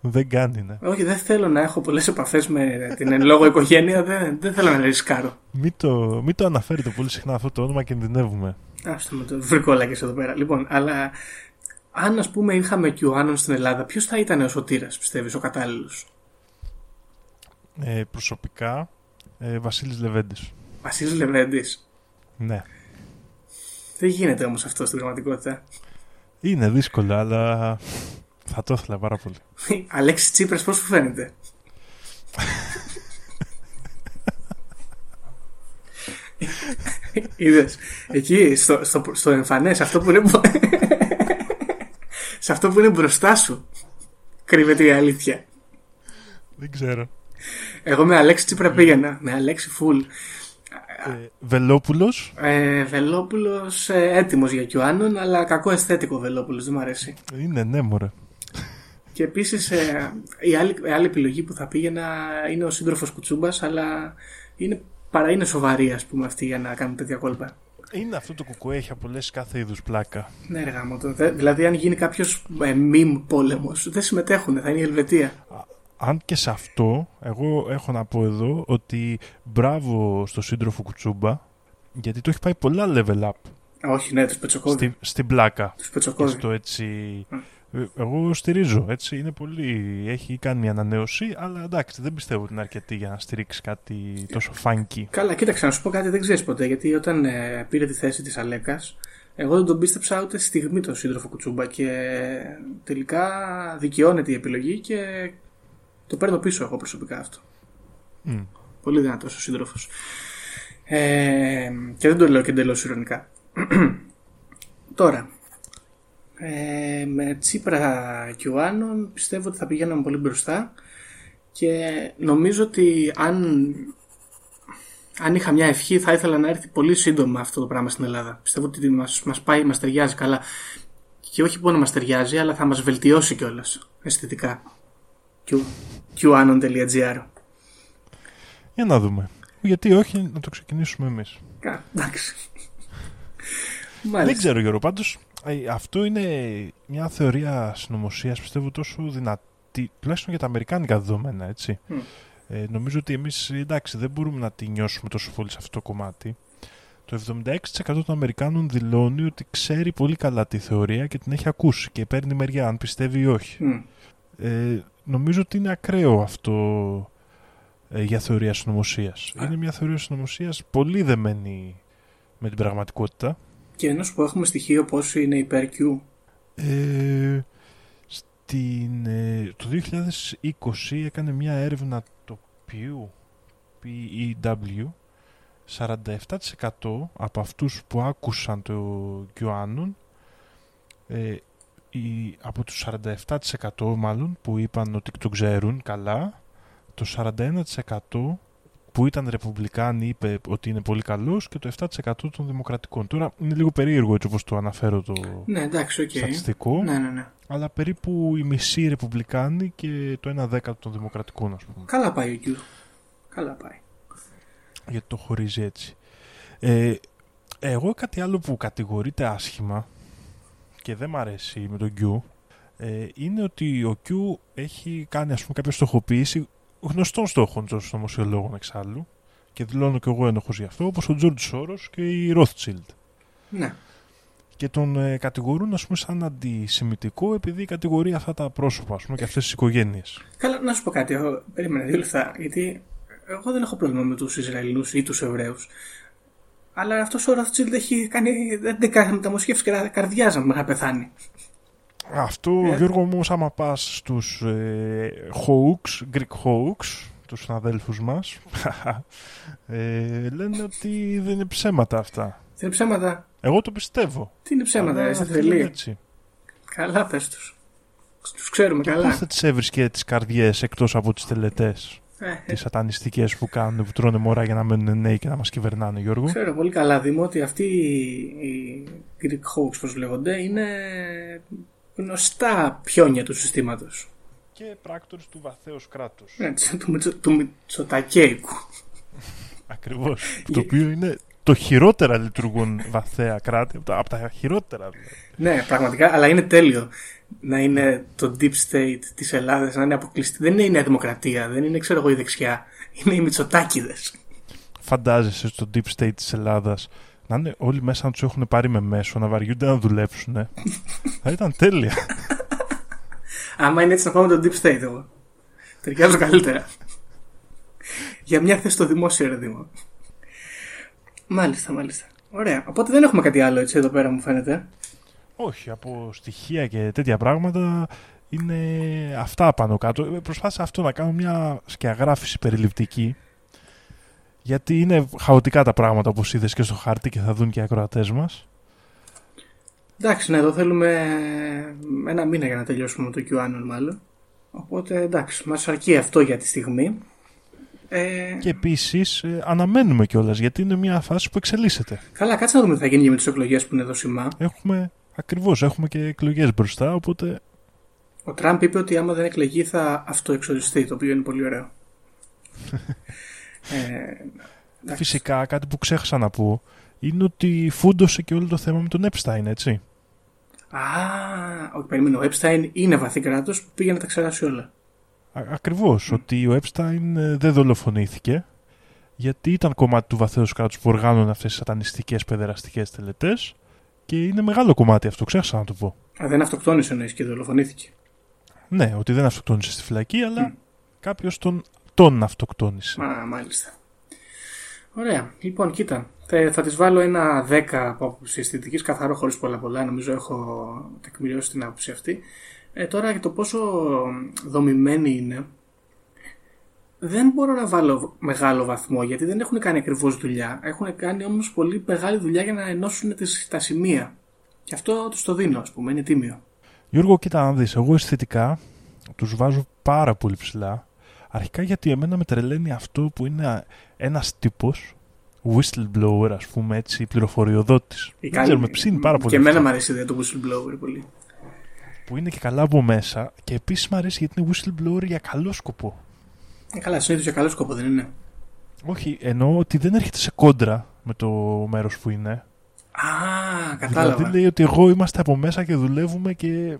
Δεν κάνει, ναι. Όχι, δεν θέλω να έχω πολλές επαφές με την εν λόγω οικογένεια. Δεν, δεν θέλω να ρισκάρω. Μην το, μη το αναφέρετε πολύ συχνά αυτό το όνομα, κινδυνεύουμε. Άστο με το βρικόλακες εδώ πέρα. Λοιπόν, αλλά αν ας πούμε είχαμε QAnon στην Ελλάδα, ποιος θα ήταν ο Σωτήρας, πιστεύεις, ο κατάλληλος? Ε, προσωπικά, ε, Βασίλης Λεβέντης. Βασίλης Λεβέντης. Ναι. Δεν γίνεται όμως αυτό στην πραγματικότητα. Είναι δύσκολο, αλλά... θα το ήθελα πάρα πολύ. Αλέξη Τσίπρας, πώς σου φαίνεται? Είδες, εκεί στο, στο, στο εμφανές, αυτό που είναι, σε αυτό που είναι μπροστά σου κρύβεται η αλήθεια. Δεν ξέρω. Εγώ με Αλέξη Τσίπρα πήγαινα, με Αλέξη Φουλ. Ε, Βελόπουλος. Ε, Βελόπουλος ε, έτοιμος για QAnon, αλλά κακό αισθέτικο Βελόπουλος, δεν μου αρέσει. Είναι, ναι, μωρέ. Και επίσης ε, η, άλλη, η άλλη επιλογή που θα πήγαινα είναι ο σύντροφος Κουτσούμπας, αλλά είναι, παρά είναι σοβαρή, ας πούμε, αυτή για να κάνουν τέτοια κόλπα. Είναι αυτό το κουκουέ, έχει απολέσει κάθε είδους πλάκα. Ναι, ρε γάμο, δηλαδή αν γίνει κάποιος ε, meme πόλεμος, δεν συμμετέχουν, θα είναι η Ελβετία. Αν και σε αυτό, εγώ έχω να πω εδώ ότι μπράβο στο σύντροφο Κουτσούμπα, γιατί το έχει πάει πολλά level up. Όχι, ναι, τους πετσοκόβει. Στη, στην πλάκα. Τους πετσοκόβει. Και στο έτσι... Mm. Εγώ στηρίζω, έτσι, είναι πολύ... έχει κάνει μια ανανέωση, αλλά εντάξει, δεν πιστεύω ότι είναι αρκετή για να στηρίξει κάτι τόσο funky. Καλά, κοίταξε, να σου πω κάτι, δεν ξέρεις ποτέ, γιατί όταν ε, πήρε τη θέση της Αλέκας, εγώ δεν τον πίστεψα ούτε στιγμή τον σύντροφο Κουτσούμπα και τελικά δικαιώνεται η επιλογή και το παίρνω πίσω εγώ προσωπικά αυτό. Mm. Πολύ δυνατός ο σύντροφος. Ε, και δεν το λέω και εντελώς ειρωνικά. Τώρα, ε, με Τσίπρα QAnon πιστεύω ότι θα πηγαίναμε πολύ μπροστά και νομίζω ότι αν, αν είχα μια ευχή θα ήθελα να έρθει πολύ σύντομα αυτό το πράγμα στην Ελλάδα. Πιστεύω ότι μας, μας πάει, μας ταιριάζει καλά. Και όχι μόνο μας ταιριάζει, αλλά θα μας βελτιώσει κιόλας αισθητικά. QAnon.gr. Για να δούμε. Γιατί όχι να το ξεκινήσουμε εμείς. Κα, εντάξει. Δεν ξέρω, Γιώργο, πάντως αυτό είναι μια θεωρία συνωμοσίας, πιστεύω, τόσο δυνατή, τουλάχιστον για τα αμερικάνικα δεδομένα, έτσι. Mm. Ε, νομίζω ότι εμείς, εντάξει, δεν μπορούμε να τη νιώσουμε τόσο πολύ σε αυτό το κομμάτι. Το εβδομήντα έξι τοις εκατό των Αμερικάνων δηλώνει ότι ξέρει πολύ καλά τη θεωρία και την έχει ακούσει και παίρνει μεριά αν πιστεύει ή όχι. Mm. Ε, νομίζω ότι είναι ακραίο αυτό ε, για θεωρία συνωμοσίας. Yeah. Είναι μια θεωρία συνωμοσίας πολύ δεμένη με την πραγματικότητα. Και ενός που έχουμε στοιχείο πόσο είναι υπέρ Q. Ε, στην, ε, το δύο χιλιάδες είκοσι έκανε μια έρευνα το Pew, P E W. σαράντα επτά τοις εκατό από αυτούς που άκουσαν το QAnon, ε, οι, από τους σαράντα επτά τοις εκατό μάλλον που είπαν ότι το ξέρουν καλά, το σαράντα ένα τοις εκατό που ήταν ρεπουμπλικάνοι είπε ότι είναι πολύ καλός και το επτά τοις εκατό των δημοκρατικών. Τώρα είναι λίγο περίεργο έτσι όπως το αναφέρω το ναι, εντάξει, okay. στατιστικό, ναι, ναι, ναι. αλλά περίπου η μισή ρεπουμπλικάνοι και το ένα δέκατο των δημοκρατικών, ας πούμε. Καλά πάει ο Q. Καλά πάει. Γιατί το χωρίζει έτσι. Ε, εγώ κάτι άλλο που κατηγορείται άσχημα και δεν μ' αρέσει με τον Q ε, είναι ότι ο Q έχει κάνει, ας πούμε, κάποια στοχοποίηση γνωστών στόχων των συνωμοσιολόγων εξάλλου και δηλώνω και εγώ ένοχος γι' αυτό, όπως ο Τζορτζ Σόρος και η Rothschild. Ναι. Και τον ε, κατηγορούν, ας πούμε, σαν αντισημιτικό επειδή κατηγορεί αυτά τα πρόσωπα, ας πούμε, και αυτές τις οικογένειες. Καλά, να σου πω κάτι. Εγώ, περίμενα δύο λεφτά, γιατί εγώ δεν έχω πρόβλημα με τους Ισραηλινούς ή τους Εβραίους. Αλλά αυτός ο Rothschild έχει κάνει έντεκα μεταμοσχεύσεις καρδιάς μέχρι να πεθάνει. Αυτό, yeah. Γιώργο μου, άμα πας στους ε, hoax, Greek hoax, τους συναδέλφους μας, ε, λένε ότι δεν είναι ψέματα αυτά. Είναι ψέματα. Εγώ το πιστεύω. Τι είναι ψέματα, αλλά, είσαι θελή. Καλά πες τους. Τους ξέρουμε και καλά. Πώς θα τις έβρισκε τις καρδιές εκτός από τις τελετές, τις σατανιστικές που κάνουν, που τρώνε μωρά για να μένουν νέοι και να μας κυβερνάνε, Γιώργο? Ξέρω πολύ καλά, Δήμο, ότι αυτοί οι Greek hoax, πώς λέγονται, είναι γνωστά πιόνια του συστήματος. Και πράκτορες του βαθέως κράτους. Έτσι, του, μητσο, του Μητσοτακέικου. Ακριβώς. Το οποίο είναι το χειρότερα λειτουργούν βαθέα κράτη, από τα, από τα χειρότερα. Ναι, πραγματικά, αλλά είναι τέλειο να είναι το Deep State της Ελλάδας, να είναι αποκλειστή. Δεν είναι η Νέα Δημοκρατία, δεν είναι, ξέρω εγώ, η δεξιά. Είναι οι Μητσοτάκηδες. Φαντάζεσαι στο Deep State της Ελλάδας να είναι όλοι μέσα να τους έχουν πάρει με μέσο, να βαριούνται να δουλέψουν. Ε. Θα ήταν τέλεια. Άμα είναι έτσι, να πάμε το Deep State, εγώ. Ταιριάζω καλύτερα. Για μια θέση στο δημόσιο, ρε Δήμο. Μάλιστα, μάλιστα. Ωραία. Οπότε δεν έχουμε κάτι άλλο έτσι εδώ πέρα, μου φαίνεται. Όχι, από στοιχεία και τέτοια πράγματα είναι αυτά πάνω κάτω. Προσπάθησα αυτό να κάνω μια σκιαγράφηση περιληπτική. Γιατί είναι χαοτικά τα πράγματα, όπως είδες και στο χάρτη και θα δουν και οι ακροατές μας. Εντάξει, ναι, εδώ θέλουμε ένα μήνα για να τελειώσουμε το QAnon, μάλλον. Οπότε εντάξει, μας αρκεί αυτό για τη στιγμή. Ε... Και επίσης ε, αναμένουμε κιόλας, γιατί είναι μια φάση που εξελίσσεται. Καλά, κάτσε να δούμε τι θα γίνει και με τις εκλογές που είναι εδώ σημά. Έχουμε, ακριβώς, έχουμε και εκλογές μπροστά, οπότε. Ο Τραμπ είπε ότι άμα δεν εκλεγεί θα αυτοεξοριστεί, το οποίο είναι πολύ ωραίο. ε, Φυσικά, κάτι που ξέχασα να πω είναι ότι φούντωσε και όλο το θέμα με τον Epstein, έτσι. Α, όχι, περιμένω. Ο Epstein είναι βαθύ κράτος που πήγε να τα ξεράσει όλα. Ακριβώς, mm. ότι ο Epstein δεν δολοφονήθηκε, γιατί ήταν κομμάτι του βαθέως κράτους που οργάνωνε αυτές τις σατανιστικές παιδεραστικές τελετές και είναι μεγάλο κομμάτι αυτό, ξέχασα να το πω. Α, δεν αυτοκτόνησε εννοείς και δολοφονήθηκε. Ναι, ότι δεν αυτοκτόνησε στη φυλακή, αλλά mm. κάποιος τον, τον αυτοκτόνησε. Α, μάλιστα. Ωραία, λοιπόν, κοίτα, θα, θα της βάλω ένα δέκα από άποψη αισθητικής, καθαρό, χωρίς πολλά πολλά, νομίζω έχω τεκμηριώσει την άποψη αυτή. Ε, τώρα για το πόσο δομημένη είναι, δεν μπορώ να βάλω μεγάλο βαθμό, γιατί δεν έχουν κάνει ακριβώς δουλειά. Έχουν κάνει όμως πολύ μεγάλη δουλειά για να ενώσουν τις, τα σημεία. Και αυτό τους το δίνω, ας πούμε, είναι τίμιο. Γιώργο, κοίτα να δεις, εγώ αισθητικά τους βάζω πάρα πολύ ψηλά. Αρχικά γιατί εμένα με τρελαίνει αυτό που είναι ένας τύπος, whistleblower, ας πούμε, έτσι, πληροφοριοδότης. Δεν ξέρουμε, ψήνει πάρα πολύ. Και εμένα μου αρέσει η ιδέα του whistleblower πολύ. Που είναι και καλά από μέσα και επίσης μου αρέσει γιατί είναι whistleblower για καλό σκοπό. Ε, καλά, συνήθως για καλό σκοπό δεν είναι. Όχι, εννοώ ότι δεν έρχεται σε κόντρα με το μέρος που είναι. Α, κατάλαβα. Δηλαδή λέει ότι εγώ είμαστε από μέσα και δουλεύουμε και.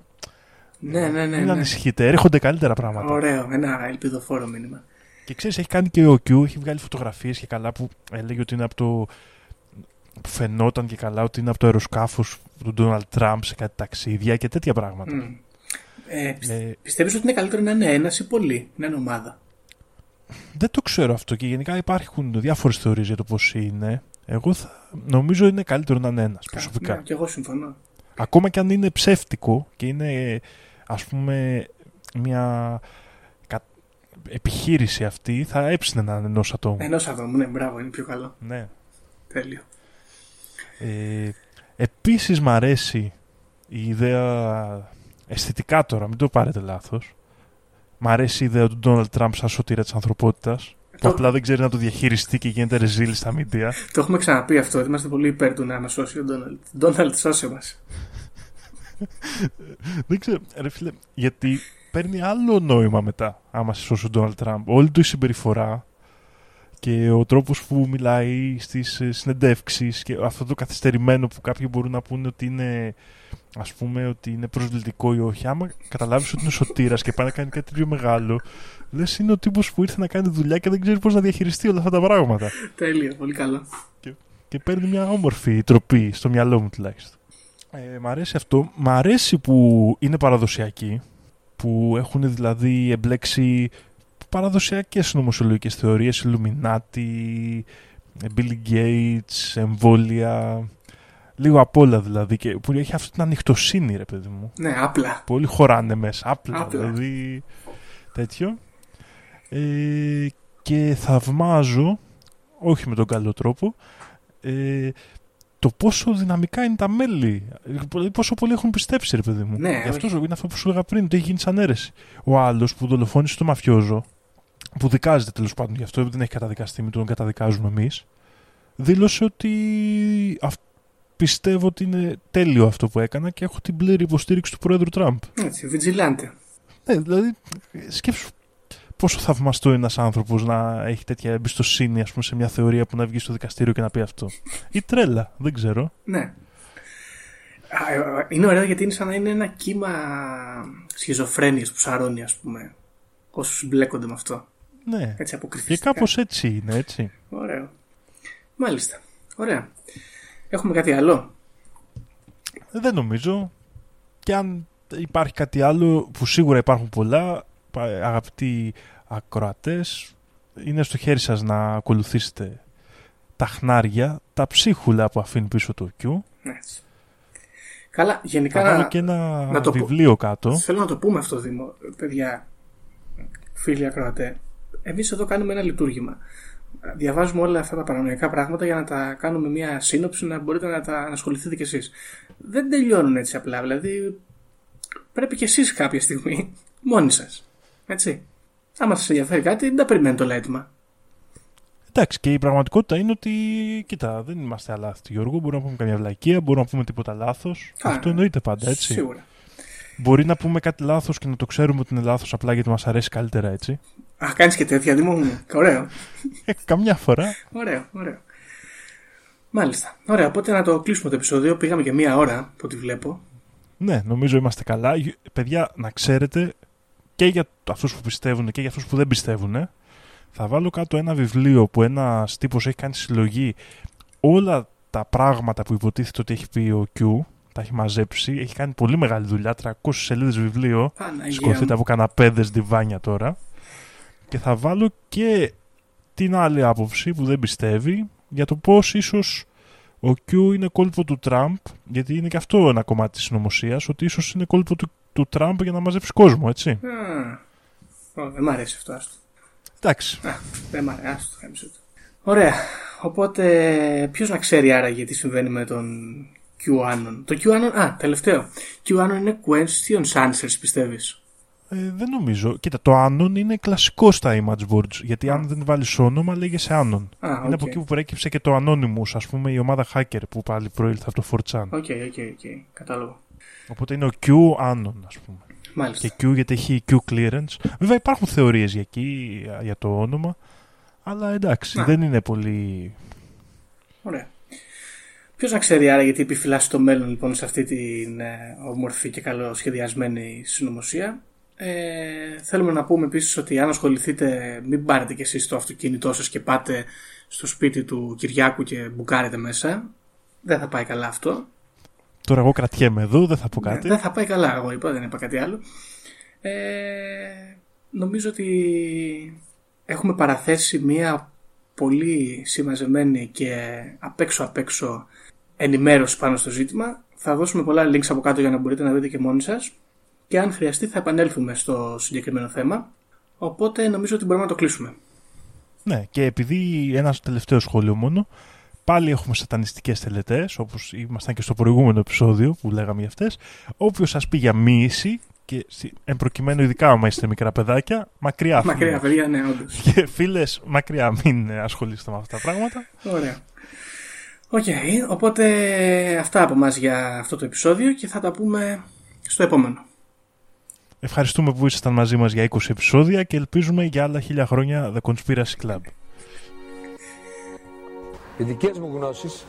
Ναι, ναι, ναι. Μην ανησυχείτε, ναι. Έρχονται καλύτερα πράγματα. Ωραίο, ένα ελπιδοφόρο μήνυμα. Και ξέρεις, έχει κάνει και ο Q, έχει βγάλει φωτογραφίες και καλά που έλεγε ότι είναι από το. Που φαινόταν και καλά ότι είναι από το αεροσκάφος του Donald Trump σε κάτι ταξίδια και τέτοια πράγματα. Mm. Ε, ε, Πιστεύεις ότι είναι καλύτερο να είναι ένας ή πολλοί, να είναι ομάδα? Δεν το ξέρω αυτό και γενικά υπάρχουν διάφορες θεωρίες για το πώς είναι. Εγώ θα, νομίζω είναι καλύτερο να είναι ένας προσωπικά. Ναι, και εγώ συμφωνώ. Ακόμα και αν είναι ψεύτικο και είναι, ας πούμε, μια κα... επιχείρηση αυτή, θα έψινε να είναι ενός ατόμου. Ενός ατόμου, ναι, μπράβο, είναι πιο καλό. Ναι. Τέλειο. Ε, επίσης μ' αρέσει η ιδέα, αισθητικά τώρα, μην το πάρετε λάθος, μ' αρέσει η ιδέα του Donald Trump σαν σωτήρα της ανθρωπότητας, το... που απλά δεν ξέρει να το διαχειριστεί και γίνεται ρεζίλη στα μίντια. Το έχουμε ξαναπεί αυτό, είμαστε πολύ υπέρ του να μας σώσει ο Donald. Donald, σώσε μας. Δεν ξέρω, ρε φίλε, γιατί παίρνει άλλο νόημα μετά άμα σε σώσει ο Donald Trump. Όλη του η συμπεριφορά και ο τρόπος που μιλάει στις συνεντεύξεις και αυτό το καθυστερημένο που κάποιοι μπορούν να πούνε ότι είναι, ας πούμε, ότι είναι προσβλητικό ή όχι. Άμα καταλάβεις ότι είναι σωτήρας και πάει να κάνει κάτι πιο μεγάλο, λες είναι ο τύπος που ήρθε να κάνει δουλειά και δεν ξέρει πώς να διαχειριστεί όλα αυτά τα πράγματα. Τέλεια, πολύ καλά. Και, και παίρνει μια όμορφη τροπή στο μυαλό μου τουλάχιστον. Ε, μ' αρέσει αυτό. Μ' αρέσει που είναι παραδοσιακοί, που έχουν δηλαδή εμπλέξει παραδοσιακές νομοσιολογικές θεωρίες, Ιλουμινάτι, Bill Gates, εμβόλια, λίγο απ' όλα δηλαδή. Και που έχει αυτή την ανοιχτοσύνη, ρε παιδί μου. Ναι, απλά. Πολλοί χωράνε μέσα. Απλά, απλά. Δηλαδή. Τέτοιο. Ε, και θαυμάζω, όχι με τον καλό τρόπο, ε, το πόσο δυναμικά είναι τα μέλη. Πόσο πολλοί έχουν πιστέψει, ρε παιδί μου. Ναι, γι' αυτό είναι αυτό που σου έλεγα πριν, ότι έχει γίνει σαν αίρεση. Ο άλλος που δολοφόνησε το μαφιόζο, που δικάζεται τέλος πάντων γι' αυτό, δεν έχει καταδικαστεί, μην τον καταδικάζουμε εμείς, δήλωσε ότι αυ... πιστεύω ότι είναι τέλειο αυτό που έκανα και έχω την πλήρη υποστήριξη του Πρόεδρου Τραμπ. Έτσι, βιτζιλάντε. Ναι, δηλαδή σκέψου πόσο θαυμαστό είναι ένας άνθρωπος να έχει τέτοια εμπιστοσύνη, ας πούμε, σε μια θεωρία που να βγει στο δικαστήριο και να πει αυτό. Ή τρέλα, δεν ξέρω. Ναι. Είναι ωραίο γιατί είναι σαν να είναι ένα κύμα σχιζοφρένειας που σαρώνει, ας πούμε, όσους μπλέκονται με αυτό. Ναι. Έτσι αποκρυφιστικά. Και κάπως έτσι είναι, έτσι. Ωραίο. Μάλιστα. Ωραία. Έχουμε κάτι άλλο? Δεν νομίζω. Και αν υπάρχει κάτι άλλο, που σίγουρα υπάρχουν πολλά, αγαπητοί ακροατές, είναι στο χέρι σας να ακολουθήσετε τα χνάρια, τα ψίχουλα που αφήνει πίσω το Q. Έτσι. Καλά, γενικά θα βάλω και ένα να το βιβλίο πού... κάτω. Θέλω να το πούμε αυτό, Δήμο, παιδιά, φίλοι ακροατέ. Εμείς εδώ κάνουμε ένα λειτουργήμα. Διαβάζουμε όλα αυτά τα παρανοϊκά πράγματα για να τα κάνουμε μια σύνοψη, να μπορείτε να τα ασχοληθείτε κι εσείς. Δεν τελειώνουν έτσι απλά, δηλαδή πρέπει κι εσείς κάποια στιγμή μόνοι σας, έτσι. Άμα σας ενδιαφέρει κάτι, δεν τα περιμένετε όλα έτοιμα. Εντάξει, και η πραγματικότητα είναι ότι, κοίτα, δεν είμαστε αλάθητοι, Γιώργο, μπορούμε να πούμε καμιά βλακεία, μπορούμε να πούμε τίποτα λάθος. Α, αυτό εννοείται πάντα, έτσι. Σίγουρα. Μπορεί να πούμε κάτι λάθος και να το ξέρουμε ότι είναι λάθος απλά γιατί μας αρέσει καλύτερα, έτσι. Α, κάνεις και τέτοια, Δημό μου. Ωραίο. Ε, καμιά φορά. Ωραίο, ωραίο. Μάλιστα. Ωραία, οπότε να το κλείσουμε το επεισόδιο. Πήγαμε και μία ώρα που τη βλέπω. Ναι, νομίζω είμαστε καλά. Παιδιά, να ξέρετε, και για αυτούς που πιστεύουν και για αυτούς που δεν πιστεύουν, θα βάλω κάτω ένα βιβλίο που ένας τύπος έχει κάνει συλλογή. Όλα τα πράγματα που υποτίθεται ότι έχει πει ο Q, τα έχει μαζέψει. Έχει κάνει πολύ μεγάλη δουλειά. τριακόσιες σελίδες βιβλίο. Σκοθείτε από καναπέδες, διβάνια τώρα. Και θα βάλω και την άλλη άποψη που δεν πιστεύει για το πώς ίσως ο Q είναι κόλπο του Τραμπ, γιατί είναι και αυτό ένα κομμάτι της συνωμοσίας, ότι ίσως είναι κόλπο του, του Τραμπ για να μαζέψει κόσμο, έτσι. Mm. Oh, δεν μ' αρέσει αυτό, άστο. Εντάξει. Ah, δεν μ' αρέσει, άστο, χαμίσω το. Ωραία. Οπότε ποιος να ξέρει άραγε τι συμβαίνει με τον QAnon. Το QAnon, α, τελευταίο. QAnon είναι questions answers, πιστεύεις? Ε, δεν νομίζω. Κοίτα, το Anon είναι κλασικό στα image boards. Γιατί αν δεν βάλεις όνομα, λέγεσαι Anon. Α, είναι okay. Από εκεί που προέκυψε και το Anonymous, ας πούμε, η ομάδα hacker που πάλι προήλθε από το φορ τσάν. Οκ, οκ, οκ. Κατάλαβα. Οπότε είναι ο QAnon, ας πούμε. Μάλιστα. Και Q γιατί έχει Q-Clearance. Βέβαια υπάρχουν θεωρίες για εκεί, για το όνομα. Αλλά εντάξει, α, δεν είναι πολύ. Ωραία. Ποιος να ξέρει άρα γιατί επιφυλάσσει το μέλλον, λοιπόν, σε αυτή την ε, ομορφή και καλοσχεδιασμένη συνωμοσία. Ε, θέλουμε να πούμε επίσης ότι αν ασχοληθείτε, μην πάρετε κι εσείς το αυτοκίνητό σας και πάτε στο σπίτι του Κυριάκου και μπουκάρετε μέσα. Δεν θα πάει καλά αυτό. Τώρα εγώ κρατιέμαι εδώ, δεν θα πω κάτι. Ναι, δεν θα πάει καλά, εγώ είπα, δεν είπα κάτι άλλο. Ε, νομίζω ότι έχουμε παραθέσει μια πολύ συμμαζεμένη και απ' έξω απ' έξω ενημέρωση πάνω στο ζήτημα. Θα δώσουμε πολλά links από κάτω για να μπορείτε να δείτε και μόνοι σας. Και αν χρειαστεί θα επανέλθουμε στο συγκεκριμένο θέμα. Οπότε νομίζω ότι μπορούμε να το κλείσουμε. Ναι, και επειδή ένα τελευταίο σχόλιο μόνο, πάλι έχουμε σατανιστικές τελετές, όπως ήμασταν και στο προηγούμενο επεισόδιο που λέγαμε για αυτές. Όποιος σας πει για μοίηση, και εν προκειμένου ειδικά άμα είστε μικρά παιδάκια, μακριά. Μακριά, παιδιά, ναι, όντως. Και φίλες, μακριά, μην ασχολείστε με αυτά τα πράγματα. Ωραία. Οκ, okay, οπότε αυτά από εμάς για αυτό το επεισόδιο και θα τα πούμε στο επόμενο. Ευχαριστούμε που ήσασταν μαζί μας για είκοσι επεισόδια και ελπίζουμε για άλλα χίλια χρόνια The Conspiracy Club. Οι δικές μου γνώσεις,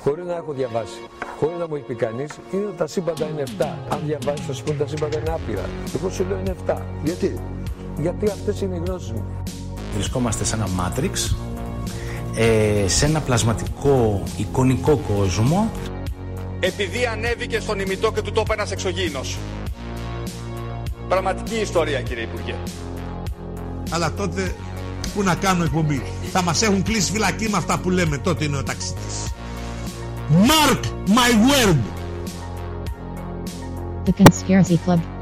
χωρίς να έχω διαβάσει, χωρίς να μου έχει πει κανείς, είναι ότι τα σύμπαντα είναι εφτά. Αν διαβάσεις θα σου πούνε τα σύμπαντα είναι άπειρα. Εγώ σου λέω είναι εφτά. Γιατί? Γιατί αυτές είναι οι γνώσεις μου. Βρισκόμαστε σε ένα μάτριξ, σε ένα πλασματικό εικονικό κόσμο. Επειδή ανέβηκε στον ημιτό και του τόπου ένας εξωγήινος. Πραγματική ιστορία, κύριε Υπουργέ. Αλλά τότε που να κάνω εκπομπή? Θα μας έχουν κλείσει φυλακή με αυτά που λέμε. Τότε είναι ο ταξίτης. Mark my word. The Conspiracy Club.